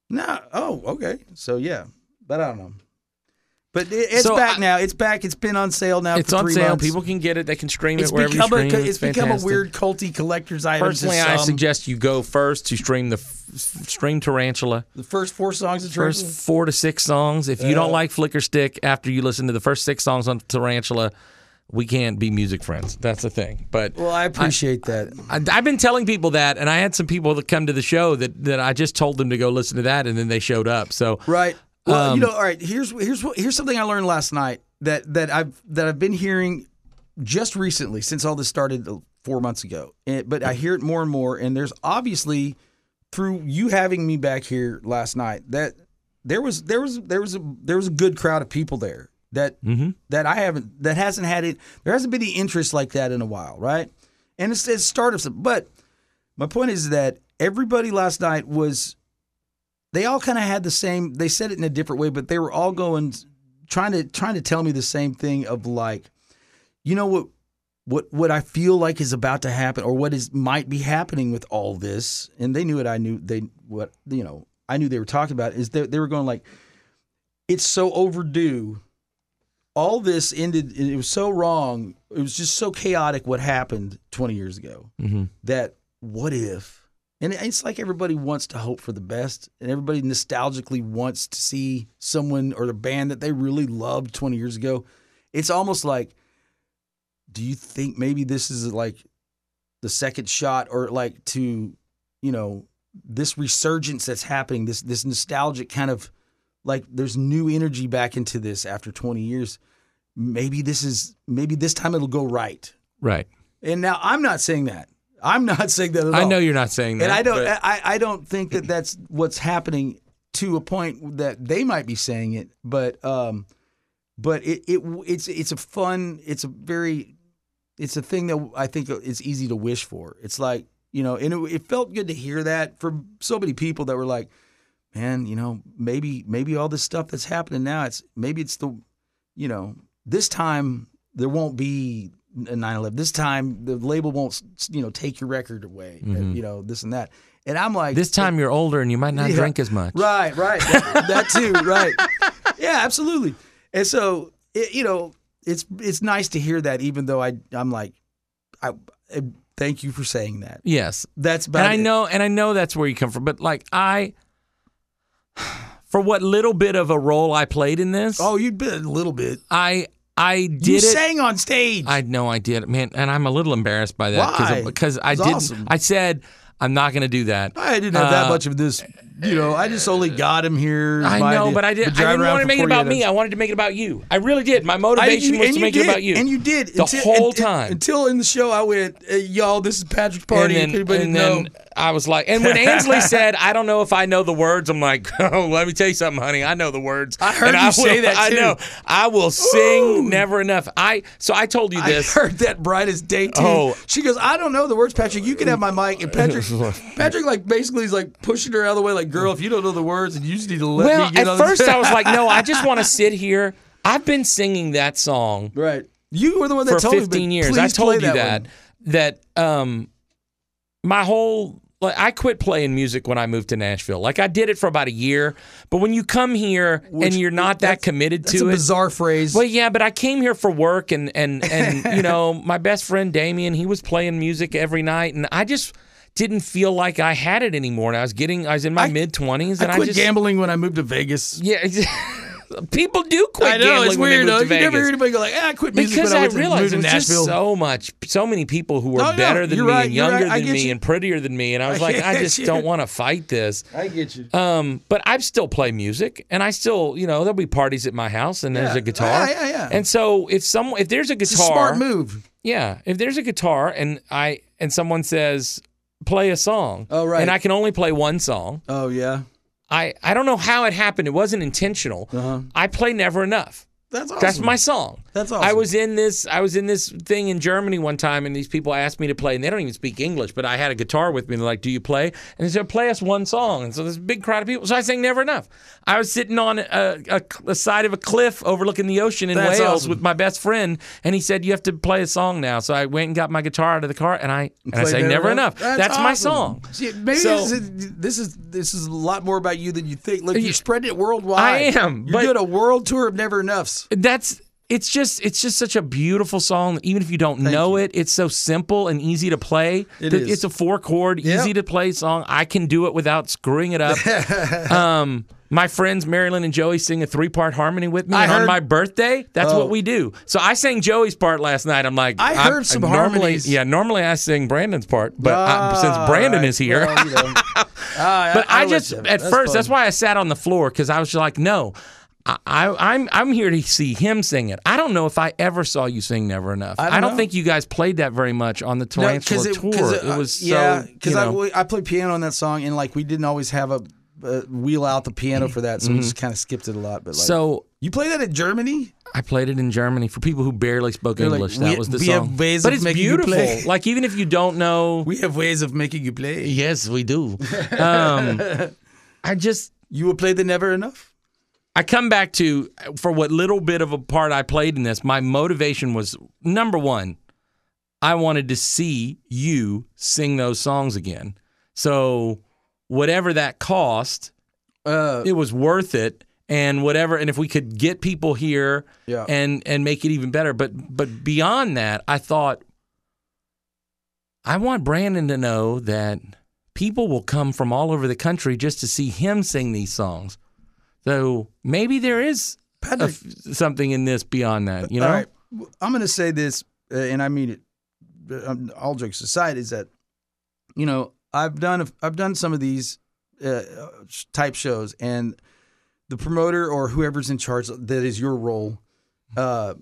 No. Oh, okay. So yeah, but I don't know. But it, it's so back I, now. It's back. It's been on sale now. It's for on three sale. Months. People can get it. They can stream it it's wherever you stream. A, it's, it's become fantastic. A weird culty collector's item. Personally, I suggest you go first to stream the f- stream Tarantula. The first four songs of Tarantula. First four to six songs. If you uh, don't like Flickerstick, after you listen to the first six songs on Tarantula, we can't be music friends. That's the thing. But well, I appreciate I, that. I, I've been telling people that, and I had some people that come to the show that that I just told them to go listen to that, and then they showed up. So right. Well, um, you know, all right. Here's here's here's something I learned last night that, that I've that I've been hearing just recently since all this started four months ago. And, but I hear it more and more. And there's obviously through you having me back here last night that there was there was there was a there was a good crowd of people there that mm-hmm. that I haven't that hasn't had it. There hasn't been any interest like that in a while, right? And it's, it's startups. But my point is that everybody last night was. They all kind of had the same, they said it in a different way, but they were all going, trying to trying to tell me the same thing of like, you know what what what I feel like is about to happen or what is might be happening with all this, and they knew what I knew, they what you know, I knew they were talking about, is they, they were going like, it's so overdue. All this ended, it was so wrong, it was just so chaotic what happened twenty years ago mm-hmm. that what if? And it's like everybody wants to hope for the best, and everybody nostalgically wants to see someone or the band that they really loved twenty years ago. It's almost like, do you think maybe this is like the second shot or like to, you know, this resurgence that's happening, this this nostalgic kind of like there's new energy back into this after twenty years. Maybe this is maybe this time it'll go right. Right. And now I'm not saying that. I'm not saying that at all. I know you're not saying that. And I don't. I, I don't think that that's what's happening to a point that they might be saying it, but um, but it, it it's it's a fun. It's a very. It's a thing that I think is easy to wish for. It's like you know, and it, it felt good to hear that from so many people that were like, man, you know, maybe maybe all this stuff that's happening now. It's maybe it's the, you know, this time there won't be. nine eleven. This time the label won't, you know, take your record away. Mm-hmm. And, you know, this and that. And I'm like, this time you're older and you might not yeah, drink as much. Right, right, that, that too, right. Yeah, absolutely. And so, it, you know, it's it's nice to hear that. Even though I, I'm like, I, I thank you for saying that. Yes, that's. About and I it. know, and I know that's where you come from. But like I. For what little bit of a role I played in this, oh, you'd been a little bit. I I did you it. You sang on stage. I know I did. Man, and I'm a little embarrassed by that. Why? Because I didn't. Awesome. I said, I'm not going to do that. I didn't have uh, that much of this. You know, I just only got him here. I know, the, but I, did, I didn't want to make it about me. I wanted to make it about you. I really did. My motivation I, you, was to make did, it about you. And you did. The until, whole and, time. Until in the show I went, hey, y'all, this is Patrick's party. And then, anybody and know? Then I was like, and when Ainsley said, I don't know if I know the words, I'm like, oh, let me tell you something, honey. I know the words. I heard and you I will, say that, too. I know. I will sing Ooh. Never enough. I So I told you this. I heard that brightest day, too. Oh. She goes, I don't know the words, Patrick. You can have my mic. And Patrick, Patrick like basically is like pushing her out of the way, like, girl, if you don't know the words, and you just need to let well, me get on. Well, at first I was like, no, I just want to sit here. I've been singing that song. Right. You were the one that told me. For fifteen years. I told you that. That, that um, my whole, like, I quit playing music when I moved to Nashville. Like, I did it for about a year. But when you come here Which, and you're not that committed to it. That's a bizarre phrase. Well, yeah, but I came here for work. And, and, and you know, my best friend, Damien, he was playing music every night. And I just didn't feel like I had it anymore. And I was getting, I was in my mid twenties. I quit I just, gambling when I moved to Vegas. Yeah. People do quit I know, gambling it's when weird, they move to you Vegas. You never hear anybody go like, ah, I quit music because when I, went I realized to move to Nashville. Because I realized there was just so much, so many people who were no, no, better than me right, and younger right, than me you. And prettier than me. And I was I like, I just you. don't want to fight this. I get you. Um, but I still play music. And I still, you know, there'll be parties at my house and yeah. there's a guitar. Yeah, yeah, yeah. And so if, some, if there's a guitar. It's a smart move. Yeah. If there's a guitar and I and someone says, play a song. Oh, right. And I can only play one song. Oh, yeah. I, I don't know how it happened. It wasn't intentional. Uh-huh. I play Never Enough. That's awesome. That's my song. That's awesome. I was in this I was in this thing in Germany one time, and these people asked me to play, and they don't even speak English, but I had a guitar with me, and they're like, do you play? And they said, play us one song. And so there's a big crowd of people. So I sang Never Enough. I was sitting on a, a, a side of a cliff overlooking the ocean in That's Wales awesome. With my best friend, and he said, you have to play a song now. So I went and got my guitar out of the car, and I, and I sang Never Enough. enough. That's, That's awesome. my song. See, maybe so, this, is, this, is, this is a lot more about you than you think. Look, you, you spread it worldwide. I am. You're doing a world tour of Never Enoughs. That's it's just it's just such a beautiful song. Even if you don't Thank know you. it, it's so simple and easy to play. It it's is. a four chord, yep. easy to play song. I can do it without screwing it up. um, my friends Marilyn and Joey sing a three part harmony with me I heard, on my birthday. That's oh. what we do. So I sang Joey's part last night. I'm like, I heard I'm, some normally, harmonies. Yeah, normally I sing Brandon's part, but ah, I, since Brandon right. is here, well, you know. ah, but I, I, I just at that's first fun. that's why I sat on the floor because I was just like, no. I, I'm I'm here to see him sing it. I don't know if I ever saw you sing Never Enough. I don't, I don't think you guys played that very much on the Tarantula no, it, tour. It, it was uh, so, yeah, because I, I played piano on that song, and like we didn't always have a uh, wheel out the piano for that, so mm-hmm. we just kind of skipped it a lot. But like, so you played that in Germany? I played it in Germany for people who barely spoke They're English. Like, that we, was the we song. Have ways but of it's making beautiful. You play. Like even if you don't know, we have ways of making you play. Yes, we do. um, I just you would play the Never Enough. I come back to, for what little bit of a part I played in this, my motivation was, number one, I wanted to see you sing those songs again. So whatever that cost, uh, it was worth it. And whatever, and if we could get people here yeah. and, and make it even better. But, but beyond that, I thought, I want Brandon to know that people will come from all over the country just to see him sing these songs. So maybe there is a, something in this beyond that, you know? All right. I'm going to say this, uh, and I mean it, um, all jokes aside, is that, you know, I've done a, I've done some of these uh, type shows, and the promoter or whoever's in charge, that is your role, uh,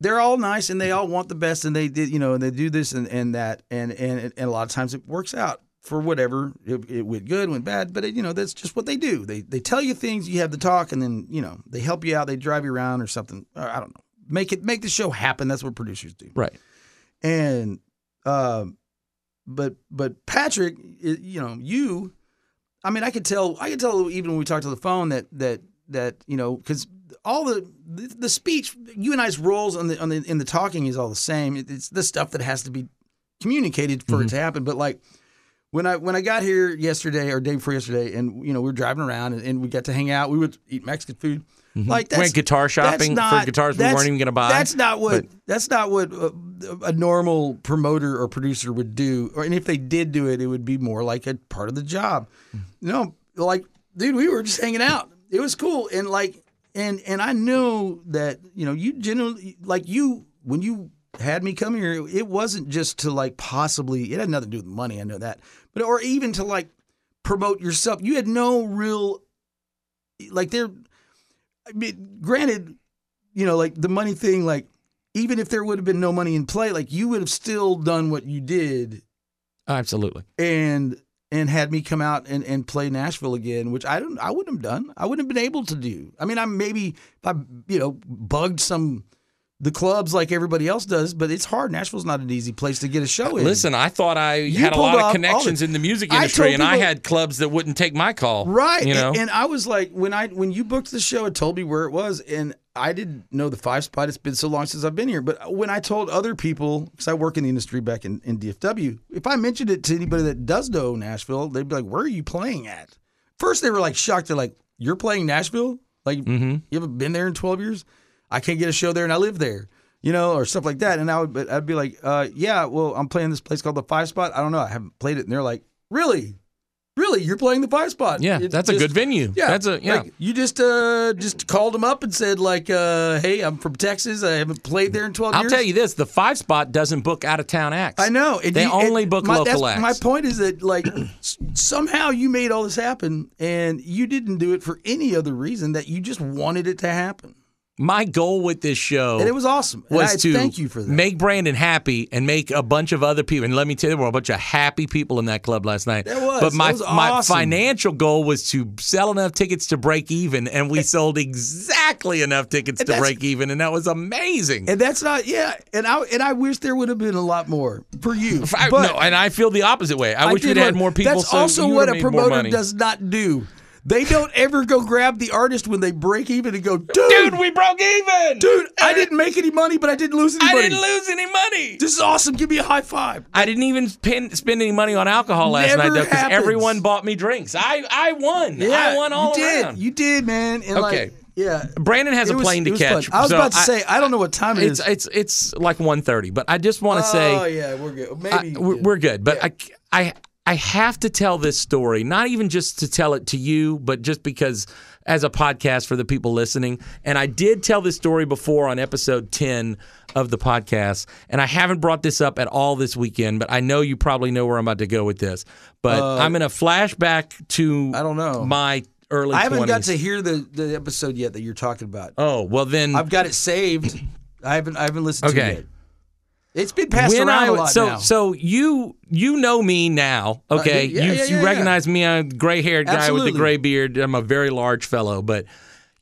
they're all nice, and they all want the best, and they, did, you know, and they do this and, and that, and, and, and a lot of times it works out. For whatever, it, it went good, went bad, but, it, you know, that's just what they do. They they tell you things, you have the talk, and then, you know, they help you out, they drive you around or something. I don't know. Make it make the show happen. That's what producers do. Right. And, um, but but Patrick, you know, you, I mean, I could tell, I could tell even when we talked on the phone that, that, that you know, because all the, the, the speech, you and I's roles on the, on the in the talking is all the same. It, it's the stuff that has to be communicated for mm-hmm. it to happen, but like, When I when I got here yesterday or day before yesterday, and you know we were driving around and, and we got to hang out, we would eat Mexican food. Mm-hmm. Like that's, we went guitar shopping not, for guitars we weren't even going to buy. That's not what but, that's not what a, a normal promoter or producer would do. Or and if they did do it, it would be more like a part of the job. Mm-hmm. You know, like dude, we were just hanging out. It was cool, and like And and I knew that, you know, you generally, like you, when you had me come here, it wasn't just to like possibly, it had nothing to do with money, I know that, but or even to like promote yourself. You had no real, like there, I mean, granted, you know, like the money thing, like even if there would have been no money in play, like you would have still done what you did. Absolutely. And and had me come out and, and play Nashville again, which I don't I wouldn't have done. I wouldn't have been able to do. I mean, I maybe if I you know bugged some the clubs like everybody else does, but it's hard. Nashville's not an easy place to get a show in. Listen, I thought I you had a lot of connections in the music industry, I and people, I had clubs that wouldn't take my call. Right. You know? and, and I was like, when I when you booked the show, it told me where it was, and I didn't know the Five Spot. It's been so long since I've been here. But when I told other people, because I work in the industry back in, in D F W, if I mentioned it to anybody that does know Nashville, they'd be like, where are you playing at? First, they were like shocked. They're like, you're playing Nashville? Like, mm-hmm. you haven't been there in twelve years? I can't get a show there, and I live there, you know, or stuff like that. And I would, but I'd be like, uh, yeah, well, I'm playing this place called The Five Spot. I don't know. I haven't played it. And they're like, really? Really? You're playing The Five Spot? Yeah, it's that's just a good venue. Yeah. That's a, yeah. Like, you just uh, just called them up and said, like, uh, hey, I'm from Texas. I haven't played there in twelve years. I'll tell you this. The Five Spot doesn't book out-of-town acts. I know. And they you, only book my, local acts. My point is that, like, somehow you made all this happen, and you didn't do it for any other reason that you just wanted it to happen. My goal with this show, and it was awesome, was I, to thank you for that. Make Brandon happy and make a bunch of other people. And let me tell you, there were a bunch of happy people in that club last night. There was, but my was awesome. My financial goal was to sell enough tickets to break even, and we sold exactly enough tickets to break even, and that was amazing. And that's not, yeah. And I and I wish there would have been a lot more for you. I, but no, and I feel the opposite way. I, I wish we'd had more people. That's so also what a promoter does not do. They don't ever go grab the artist when they break even and go, dude, dude we broke even. Dude, I didn't make any money, but I didn't lose any money. I didn't lose any money. This is awesome. Give me a high five. I didn't even spend any money on alcohol last Never night, though, because everyone bought me drinks. I, I won. Yeah, I won all you did. around. You did, man. And okay. Like, yeah. Brandon has it a was, plane to catch. Fun. I was so about to I, say, I don't know what time it it's, is. It's it's like one thirty, but I just want to oh, say. Oh, yeah, we're good. Maybe I, we're, good. we're good, but yeah. I... I I have to tell this story, not even just to tell it to you, but just because as a podcast for the people listening. And I did tell this story before on episode ten of the podcast, and I haven't brought this up at all this weekend, but I know you probably know where I'm about to go with this. But uh, I'm in a flashback to I don't know. my early I haven't twenties. Got to hear the, the episode yet that you're talking about. Oh, well then. I've got it saved. I haven't I haven't listened okay. to it yet. It's been passed when around I, a lot so, now. So you you know me now, okay? Uh, yeah, you yeah, yeah, you recognize yeah. me. I'm a gray-haired guy Absolutely. with a gray beard. I'm a very large fellow. But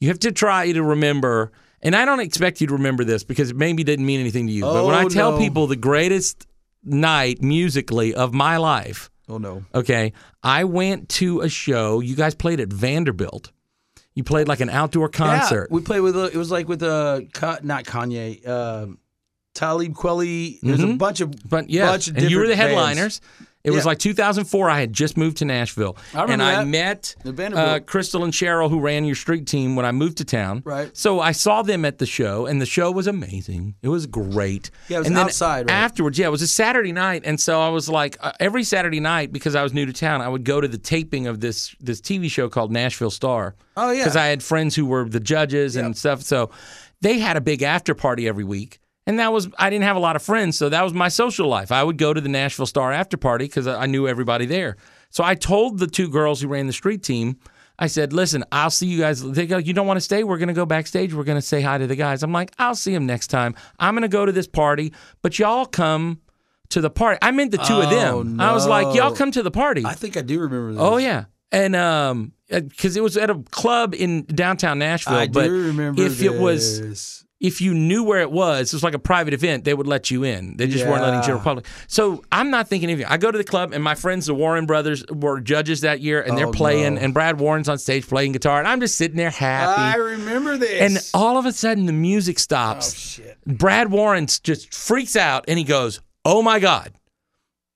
you have to try to remember, and I don't expect you to remember this because it maybe didn't mean anything to you. Oh, but when I tell no. people the greatest night musically of my life, oh no, okay, I went to a show. You guys played at Vanderbilt. You played like an outdoor concert. Yeah, we played with, a, it was like with, a, not Kanye, uh, Talib Kweli, there's mm-hmm. a bunch of but, yeah. bunch of different and you were the headliners. Bands. It yeah. was like two thousand four. I had just moved to Nashville, I and I that. met uh, Crystal and Cheryl, who ran your street team when I moved to town. Right. So I saw them at the show, and the show was amazing. It was great. Yeah, it was and outside. Then right? Afterwards, yeah, it was a Saturday night, and so I was like, uh, every Saturday night because I was new to town, I would go to the taping of this this T V show called Nashville Star. Oh yeah, because I had friends who were the judges yep. and stuff. So they had a big after party every week. And that was, I didn't have a lot of friends, so that was my social life. I would go to the Nashville Star after party because I knew everybody there. So I told the two girls who ran the street team, I said, listen, I'll see you guys. They go, you don't want to stay? We're going to go backstage. We're going to say hi to the guys. I'm like, I'll see them next time. I'm going to go to this party, but y'all come to the party. I meant the two oh, of them. No. I was like, y'all come to the party. I think I do remember this. Oh, yeah. And, um, because it was at a club in downtown Nashville. I but do remember if this. It was... If you knew where it was, it was like a private event, they would let you in. They just yeah. weren't letting general public. So I'm not thinking anything. I go to the club, and my friends, the Warren Brothers, were judges that year, and oh, they're playing, no. and Brad Warren's on stage playing guitar, and I'm just sitting there happy. I remember this. And all of a sudden, the music stops. Oh, shit. Brad Warren just freaks out, and he goes, oh, my God.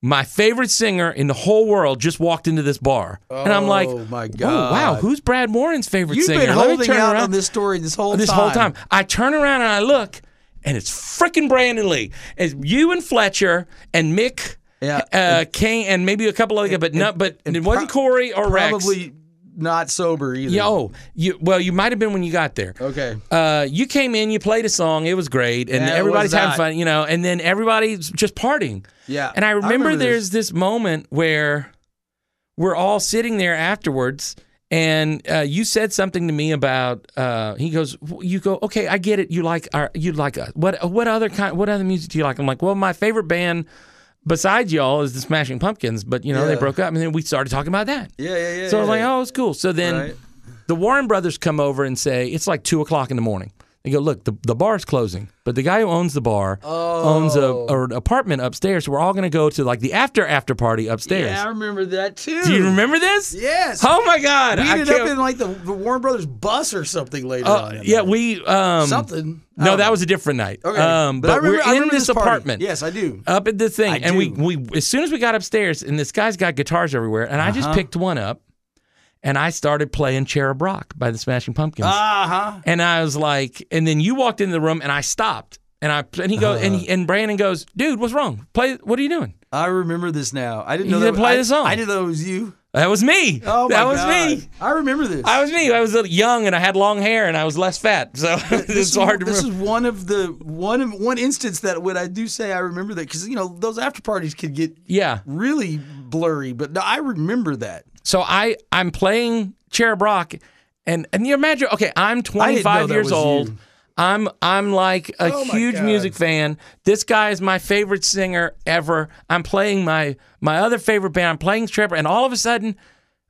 My favorite singer in the whole world just walked into this bar. Oh, and I'm like, my God. Oh, wow, who's Brad Warren's favorite You've singer? You've been Let holding out around. on this story this whole this time. This whole time. I turn around and I look, and it's freaking Brandon Lee. It's you and Fletcher and Mick yeah, uh, and, Kane and maybe a couple other guys, but, no, but and it wasn't pro- Corey or probably Rex. Probably not sober either. Yo, you, well, you might have been when you got there. Okay. Uh, you came in, you played a song, it was great, and yeah, everybody's having fun, you know, and then everybody's just partying. Yeah. And I remember, I remember there's this. this moment where we're all sitting there afterwards, and uh, you said something to me about. Uh, he goes, you go, okay, I get it. You like our, you like uh, what? What other kind? What other music do you like? I'm like, well, my favorite band besides y'all is the Smashing Pumpkins, but you know, yeah. they broke up, and then we started talking about that. Yeah, yeah, yeah. So I was yeah. like, oh, it's cool. So then right. the Warren Brothers come over and say, it's like two o'clock in the morning. They go, look, the, the bar's closing, but the guy who owns the bar oh. owns an apartment upstairs, so we're all going to go to, like, the after-after party upstairs. Yeah, I remember that, too. Do you remember this? Yes. Oh, my God. We ended up in, like, the, the Warren Brothers bus or something later uh, on. Yeah, we... Um, something. No, that was a different night. Okay. Um, but, but I remember, we're in I remember this, this apartment. Yes, I do. Up at this thing. I and we, we as soon as we got upstairs, and this guy's got guitars everywhere, and uh-huh. I just picked one up. And I started playing Cherub Rock by the Smashing Pumpkins. Uh-huh. And I was like, and then you walked into the room, and I stopped. And I and he goes, uh-huh. and he, and Brandon goes, dude, what's wrong? Play, what are you doing? I remember this now. I didn't know you that. You play I, the song. I didn't know it was you. That was me. Oh my That was God. me. I remember this. I was me. I was young, and I had long hair, and I was less fat. So this is hard to remember. This is one of the one of, one instance that when I do say I remember that, because you know those after parties could get yeah. really blurry. But no, I remember that. So I, I'm playing Cherub Rock, and, and you imagine, okay, I'm twenty-five years old. You. I'm I'm like a oh huge music fan. This guy is my favorite singer ever. I'm playing my, my other favorite band. I'm playing Cherub, and all of a sudden,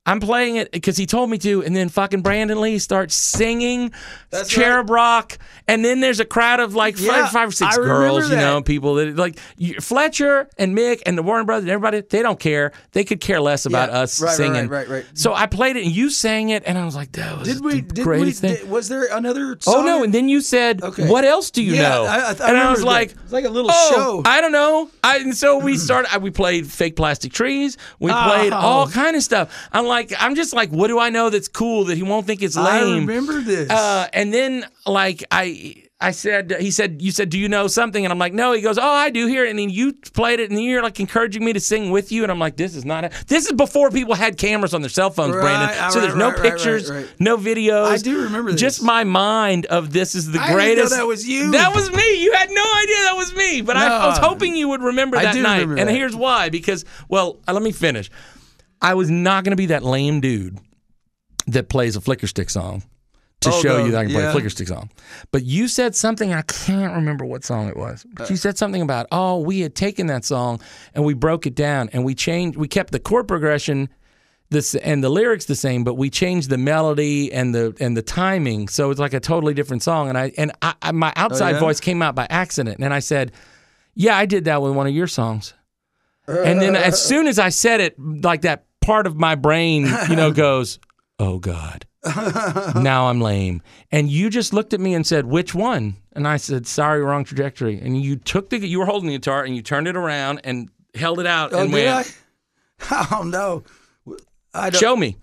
I'm playing it because he told me to, and then fucking Brandon Lee starts singing That's Cherub right. Rock, and then there's a crowd of like five, yeah, five or six girls, that. you know, people that like Fletcher and Mick and the Warren Brothers and everybody. They don't care. They could care less about yeah, us right, singing. Right, right, right, right. So I played it, and you sang it, and I was like, "That was did we, the did greatest we, thing." Did, was there another song? Oh no! And then you said, okay. "What else do you yeah, know?" I, I, I and I was like, "It's like a little oh, show." I don't know. I, and so we started. I, we played Fake Plastic Trees. We oh. played all kind of stuff. I'm Like I'm just like, what do I know that's cool that he won't think it's lame? I remember this. Uh, and then like I I said, he said, you said, do you know something? And I'm like, no. He goes, oh, I do here. And then you played it, and then you're like encouraging me to sing with you. And I'm like, this is not. A, this is before people had cameras on their cell phones, right, Brandon. So right, there's no right, pictures, right, right. no videos. I do remember this. Just my mind of this is the I greatest. Didn't know that was you. That was me. You had no idea that was me. But no. I, I was hoping you would remember that I do night. Remember that. And here's why. Because well, let me finish. I was not going to be that lame dude that plays a Flickerstick song to oh, show no. you that I can yeah. play a Flickerstick song. But you said something, I can't remember what song it was, but you said something about, oh, we had taken that song and we broke it down and we changed, we kept the chord progression this and the lyrics the same, but we changed the melody and the and the timing. So it's like a totally different song. And I and I, I my outside oh, yeah? voice came out by accident. And I said, yeah, I did that with one of your songs. And then as soon as I said it like that, part of my brain, you know, goes, oh, God, now I'm lame. And you just looked at me and said, which one? And I said, sorry, wrong trajectory. And you took the, you were holding the guitar and you turned it around and held it out oh, and went. I? Oh, no. I don't. Show me.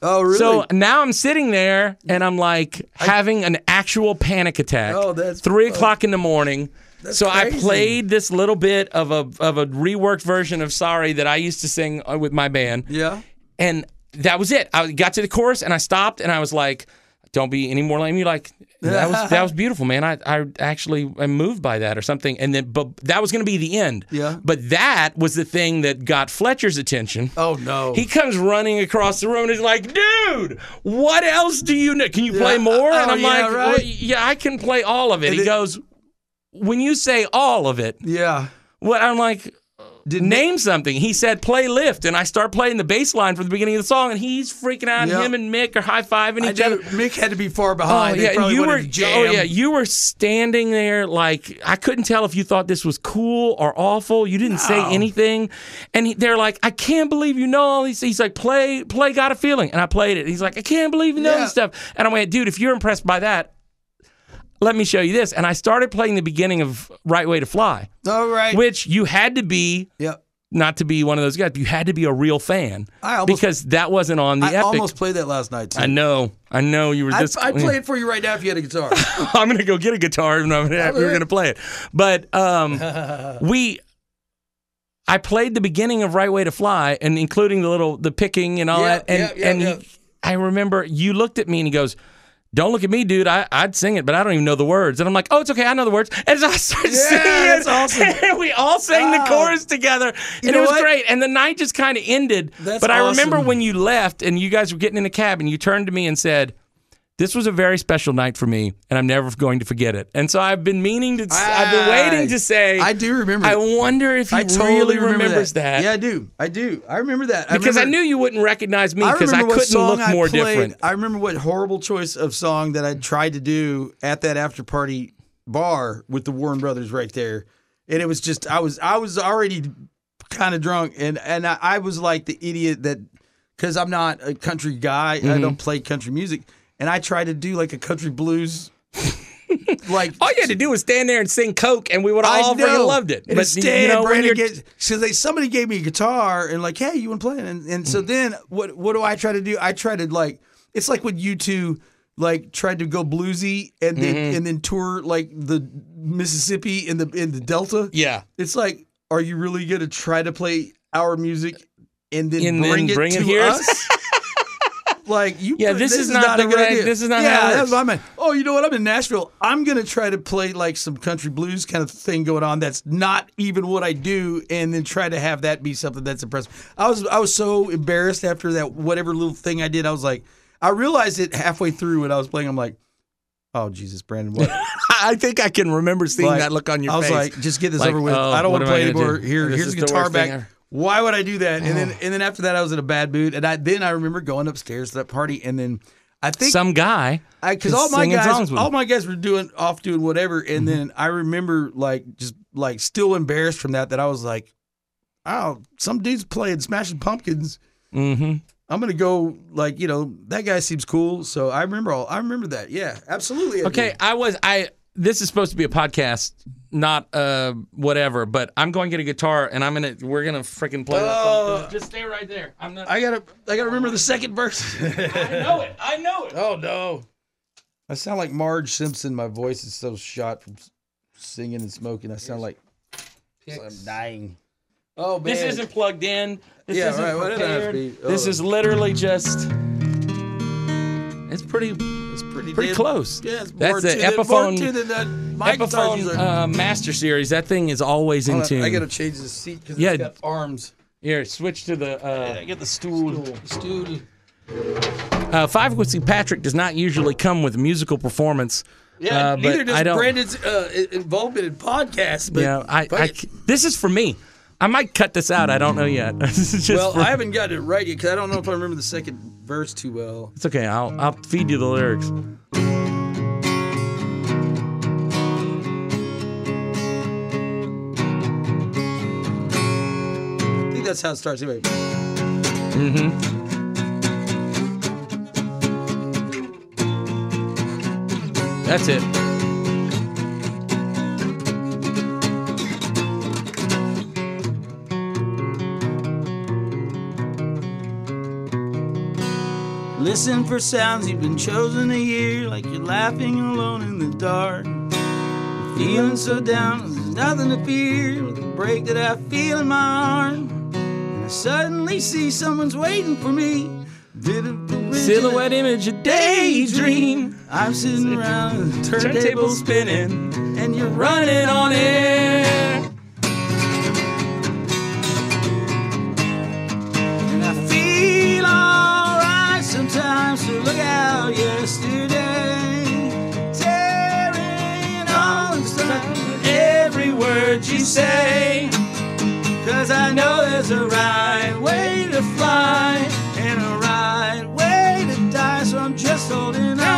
Oh, really? So now I'm sitting there and I'm like I, having an actual panic attack. Oh, that's three o'clock oh. in the morning. That's so crazy. I played this little bit of a of a reworked version of Sorry that I used to sing with my band. Yeah. And that was it. I got to the chorus and I stopped and I was like, don't be any more lame. You're like, that was that was beautiful, man. I, I actually am moved by that or something. And then but that was gonna be the end. Yeah. But that was the thing that got Fletcher's attention. Oh no. He comes running across the room and he's like, dude, what else do you know? Can you yeah. play more? Oh, and I'm yeah, like, right. well, yeah, I can play all of it. And he it, goes, when you say all of it, yeah. What I'm like, Didn't name it? something. He said, play Lift, and I start playing the bass line from the beginning of the song, and he's freaking out. Yep. Him and Mick are high-fiving each other. Mick had to be far behind. Oh, yeah, and you were, oh, yeah, you were standing there like, I couldn't tell if you thought this was cool or awful. You didn't no. say anything. And he, they're like, I can't believe you know all these things. He's like, play, play Got a Feeling, and I played it. And he's like, I can't believe you know yeah. this stuff. And I went, dude, if you're impressed by that, let me show you this. And I started playing the beginning of Right Way to Fly. Oh, right. Which you had to be, yep. not to be one of those guys, but you had to be a real fan. I almost, because that wasn't on the I Epic. I almost played that last night, too. I know. I know you were just... I'd play it for you right now if you had a guitar. I'm going to go get a guitar and I'm gonna, we're going to play it. But um, we... I played the beginning of Right Way to Fly, and including the little, the picking and all yeah, that. And, yeah, yeah, and yeah. He, I remember you looked at me and he goes, don't look at me, dude. I, I'd sing it, but I don't even know the words. And I'm like, oh, it's okay. I know the words. And so I started yeah, singing. That's awesome. And we all sang wow. the chorus together. You and it was what? great. And the night just kind of ended. That's but I awesome. remember when you left and you guys were getting in a cab and you turned to me and said, this was a very special night for me, and I'm never going to forget it. And so I've been meaning to, I, I've been waiting to say. I do remember. I wonder if he I totally really remember remembers that. that. Yeah, I do. I do. I remember that. I because remember, I knew you wouldn't recognize me because I, I couldn't look I more played. different. I remember what horrible choice of song that I tried to do at that after party bar with the Warren Brothers right there. And it was just, I was I was already kind of drunk, and, and I, I was like the idiot that, because I'm not a country guy, mm-hmm. I don't play country music. And I tried to do like a country blues. Like all you had to do was stand there and sing Coke, and we would all freaking loved it. And but instead, you know, Brandon gets, so they, somebody gave me a guitar and like, hey, you want to play it? And, and so then what what do I try to do? I try to like, it's like when you two like tried to go bluesy and then mm-hmm. and then tour like the Mississippi and the in the Delta. Yeah. It's like, are you really gonna try to play our music and then and bring, then it, bring it, it to here? us? Like you, yeah. This, this is, is not, not the right. This is not. Yeah, that's what I meant. Oh, you know what? I'm in Nashville. I'm gonna try to play like some country blues kind of thing going on. That's not even what I do, and then try to have that be something that's impressive. I was, I was so embarrassed after that. Whatever little thing I did, I was like, I realized it halfway through when I was playing. I'm like, oh Jesus, Brandon, what? I think I can remember seeing like, that look on your face. I was face. like, just get this like, over with. Oh, I don't want to play anymore. Do? Here, this here's the guitar back. Why would I do that? And then, and then after that, I was in a bad mood. And I then I remember going upstairs to that party. And then I think some guy, because all my guys, all my guys were doing off doing whatever. And mm-hmm. then I remember like just like still embarrassed from that. That I was like, oh, some dude's playing Smashing Pumpkins. Mm-hmm. I'm gonna go like you know that guy seems cool. So I remember all. I remember that. Yeah, absolutely. I okay, do. I was I. This is supposed to be a podcast, not uh, whatever. But I'm going to get a guitar, and I'm gonna we're gonna freaking play. Uh, Just stay right there. I'm not. I gotta. I gotta remember the second verse. I know it. I know it. Oh no! I sound like Marge Simpson. My voice is so shot from singing and smoking. I sound like, like I'm dying. Oh man! This isn't plugged in. This yeah, isn't right. What did I have to be? Oh. This is literally just. It's pretty. Pretty, pretty close. Yeah, it's more That's the Epiphone, than, than the mic Epiphone uh, Master Series. That thing is always in tune. I got to change the seat because yeah. it's got arms. Here, switch to the... Uh, yeah, get the stool. Stool. The stool. Uh, Five Whiskey Patrick does not usually come with a musical performance. Yeah, uh, neither does Brandon's uh, involvement in podcasts. But yeah, I, I, this is for me. I might cut this out. I don't know yet. This is just well, for... I haven't got it right yet because I don't know if I remember the second verse too well. It's okay. I'll I'll feed you the lyrics. I think that's how it starts anyway. Mm-hmm. That's it. Listen for sounds you've been chosen to hear, like you're laughing alone in the dark. You're feeling so down, there's nothing to fear, with the break that I feel in my arm. And I suddenly see someone's waiting for me. Silhouette image, a daydream. I'm sitting around the turntable spinning, and you're running on air. So look out yesterday, tearing all inside every word you say, 'cause I know there's a right way to fly and a right way to die, so I'm just holding on.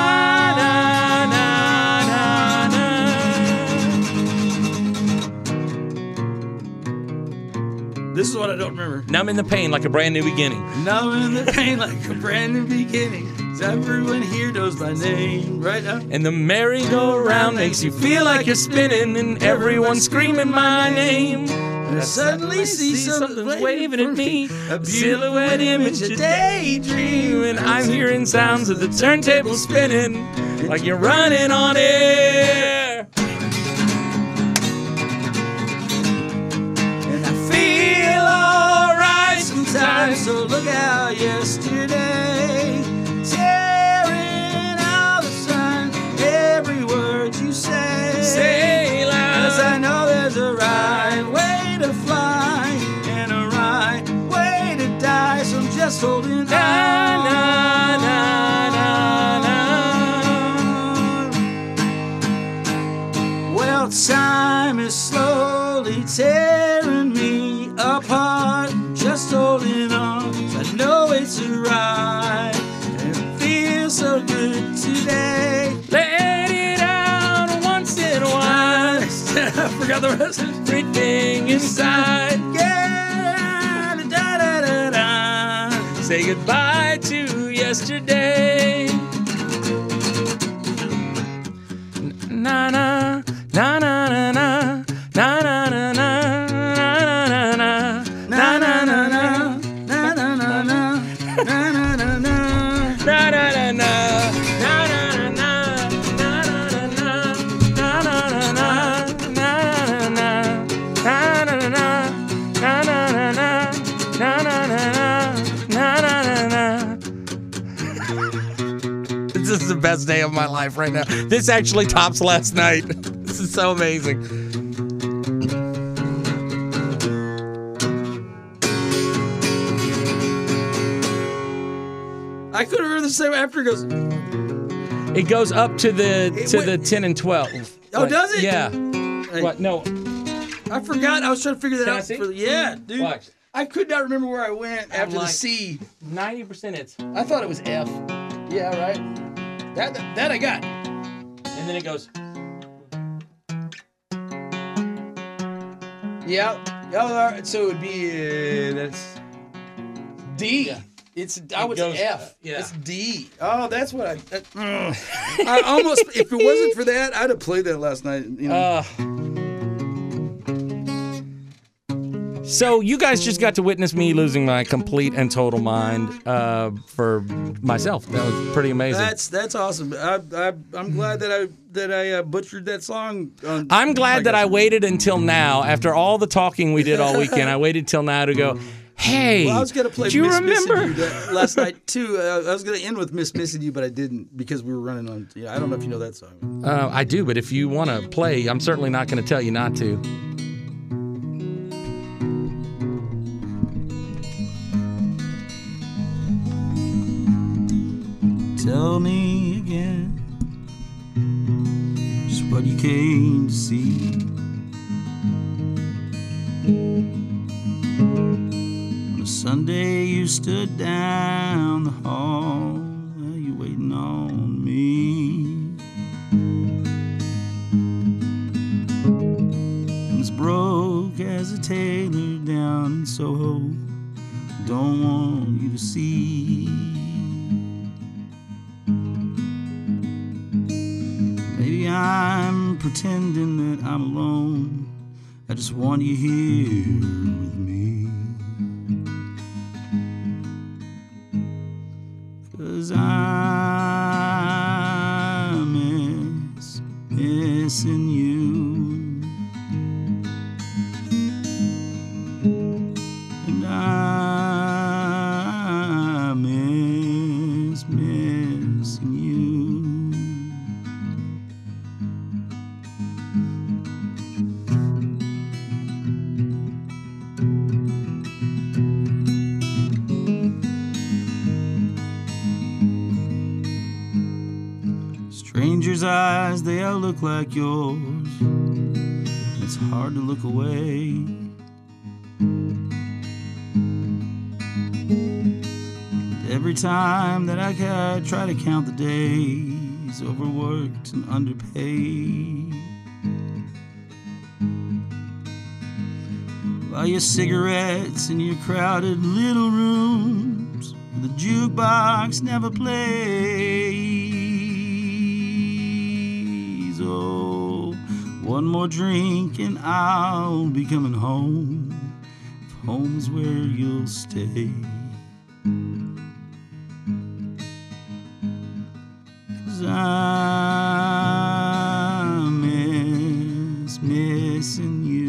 This is what I don't remember. Numb in the pain like a brand new beginning. Numb in the pain like a brand new beginning. Everyone here knows my name right now. And the merry-go-round makes you feel like you're spinning, and everyone's screaming my name. And I suddenly see something waving at me. A silhouette image, a daydream. And I'm hearing sounds of the turntable spinning like you're running on air. So look out yesterday, forgot the rest. Everything inside. Yeah, da, da, da, da. Say goodbye to yesterday. Na na na na na na na na na na na na na na. This is the best day of my life right now. This actually tops last night. This is so amazing. I couldn't remember the same after it goes. It goes up to the it, to wait, the ten and twelve. Oh, like, does it? Yeah. Like, what? No. I forgot. I was trying to figure that Can out. I see? For, yeah, dude. Watch. I could not remember where I went I'm after like the C. Ninety percent. It's. I thought it was F. Yeah, right. That, that that I got. And then it goes. Yeah. Oh, so it would be uh, that's D. Yeah. It's I it was goes, F. Uh, yeah. It's D. Oh, that's what I. That, mm. I almost. If it wasn't for that, I'd have played that last night. You know. Uh, so you guys just got to witness me losing my complete and total mind uh, for myself. That was pretty amazing. That's that's awesome. I, I I'm glad that I that I uh, butchered that song. On, I'm glad I that I waited until now. After all the talking we did all weekend, I waited till now to go. Hey, well, I was gonna play do you Miss remember? Missing You last night too. Uh, I was gonna end with Miss Missing You, but I didn't because we were running on. Yeah, I don't know if you know that song. Uh, I do, but if you want to play, I'm certainly not gonna tell you not to. Tell me again just what you came to see. Sunday you stood down the hall, you waiting on me. I'm as broke as a tailor down in Soho, don't want you to see. Maybe I'm pretending that I'm alone, I just want you here with me. 'Cause I miss missing you, and I miss missing eyes, they all look like yours. It's hard to look away. And every time that I try to count the days, overworked and underpaid. Buy your cigarettes in your crowded little rooms, the jukebox never plays. Oh, one more drink and I'll be coming home, if home's where you'll stay. 'Cause I miss missing you.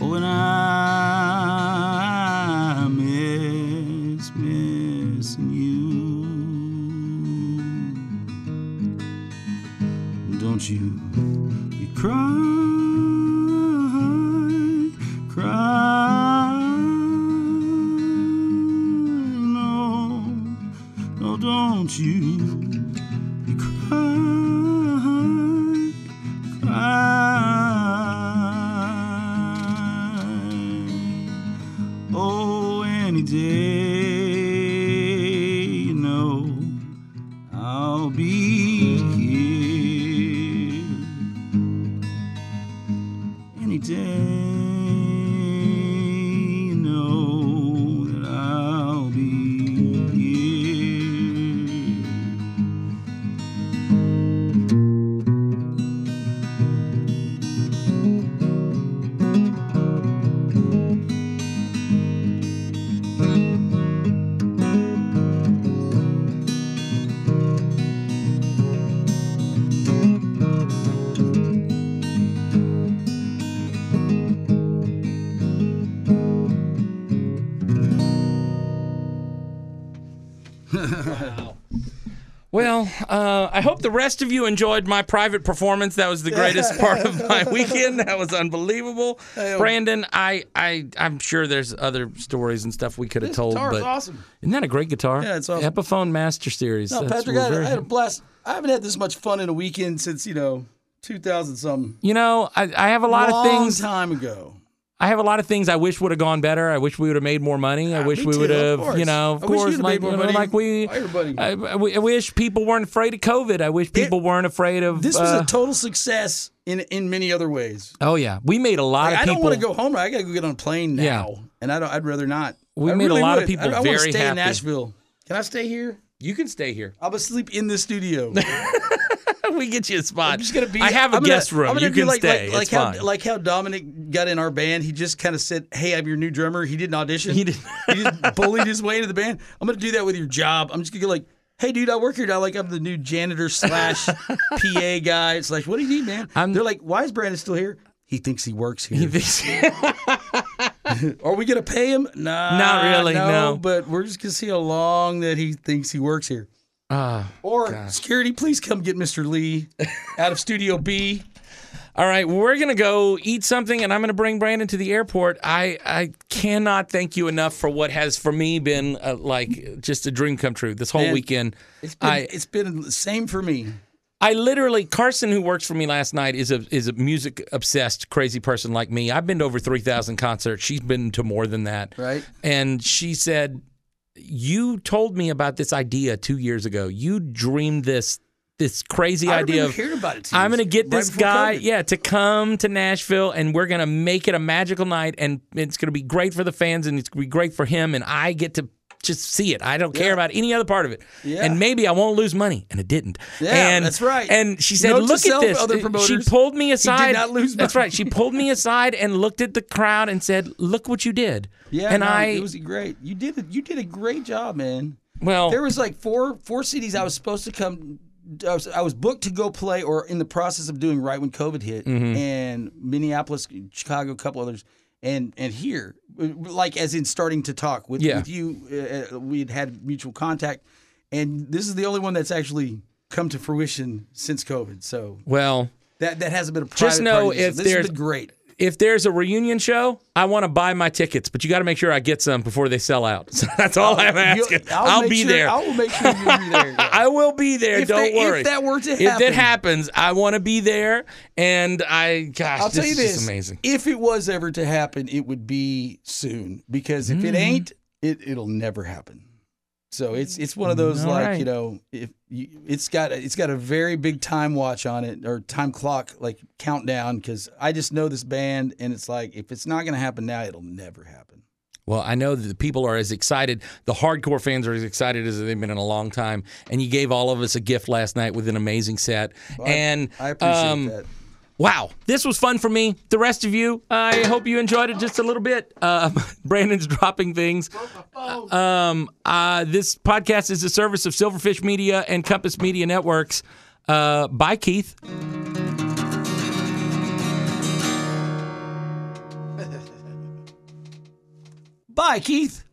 Oh, and I miss missing you. Don't you, you cry, cry, no, no, don't you, you cry, cry, oh, any day, you know, I'll be here. Wow. Well, uh, I hope the rest of you enjoyed my private performance. That was the greatest part of my weekend. That was unbelievable. Brandon, I, I, I'm sure there's other stories and stuff we could have told. This guitar is awesome. Isn't that a great guitar? Yeah, it's awesome. Epiphone Master Series. No, Patrick, I had, I had a blast. I haven't had this much fun in a weekend since, you know, two thousand something. You know, I, I have a lot of things. Long time ago. I have a lot of things I wish would have gone better. I wish we would have made more money. I ah, wish we would have, you know, of I course, wish like, made more money. like we. I, I wish people weren't afraid of COVID. I wish people it, weren't afraid of. This was uh, a total success in in many other ways. Oh yeah, we made a lot like, of. people. I don't want to go home. I got to go get on a plane now, yeah. and I don't. I'd rather not. We I made really a lot would. of people I, I very happy. I want to stay in Nashville. Can I stay here? You can stay here. I'll be sleep in the studio. We get you a spot. I'm just gonna be. I have a I'm guest gonna, room. I'm you can like, stay. Like, like it's how fine. like how Dominic got in our band. He just kind of said, "Hey, I'm your new drummer." He didn't audition. He didn't. He just bullied his way into the band. I'm gonna do that with your job. I'm just gonna go like, "Hey, dude, I work here now. Like, I'm the new janitor slash P A guy slash. What do you need, man?" I'm, They're like, "Why is Brandon still here?" He thinks he works here. He thinks. Are we gonna pay him? Nah, not really. No, no, but we're just gonna see how long that he thinks he works here. Uh, or God. Security, please come get Mister Lee out of Studio B. All right, we're going to go eat something, and I'm going to bring Brandon to the airport. I, I cannot thank you enough for what has, for me, been uh, like just a dream come true this whole Man, weekend. It's been, I, it's been the same for me. I literally, Carson, who works for me last night, is a is a music-obsessed, crazy person like me. I've been to over three thousand concerts. She's been to more than that. Right. And she said... You told me about this idea two years ago. You dreamed this this crazy I idea of heard about it I'm going to get this right guy yeah, to come to Nashville, and we're going to make it a magical night, and it's going to be great for the fans, and it's going to be great for him, and I get to just see it. I don't yeah. care about any other part of it. Yeah. And maybe I won't lose money. And it didn't. Yeah, and, that's right. And she said, Note look at this. She pulled me aside. He did not lose money. That's right. She pulled me aside and looked at the crowd and said, look what you did. Yeah, and no, I, it was great. You did a, you did a great job, man. Well, there was like four four cities I was supposed to come. I was, I was booked to go play or in the process of doing right when COVID hit. Mm-hmm. And Minneapolis, Chicago, a couple others. And and here, like as in starting to talk with, yeah. with you, uh, we had had mutual contact, and this is the only one that's actually come to fruition since COVID. So well, that that hasn't been a private just know party. If so this there's has been great. If there's a reunion show, I want to buy my tickets, but you got to make sure I get some before they sell out. So that's all I'll, I'm asking. I'll, I'll be sure, there. I will make sure you'll be there. I will be there. If don't they, worry. If that were to happen. If that happens, I want to be there. And I, gosh, I'll this tell you is this, just amazing. If it was ever to happen, it would be soon. Because if mm. it ain't, it, it'll never happen. So it's it's one of those all like right. you know if you, it's got it's got a very big time watch on it or time clock like countdown because I just know this band and it's like if it's not going to happen now it'll never happen. Well, I know that the people are as excited, the hardcore fans are as excited as they've been in a long time, and you gave all of us a gift last night with an amazing set. Well, and I, I appreciate um, that. Wow, this was fun for me. The rest of you, I hope you enjoyed it just a little bit. Uh, Brandon's dropping things. Um, uh, this podcast is a service of Silverfish Media and Compass Media Networks. Uh, bye, Keith. Bye, Keith.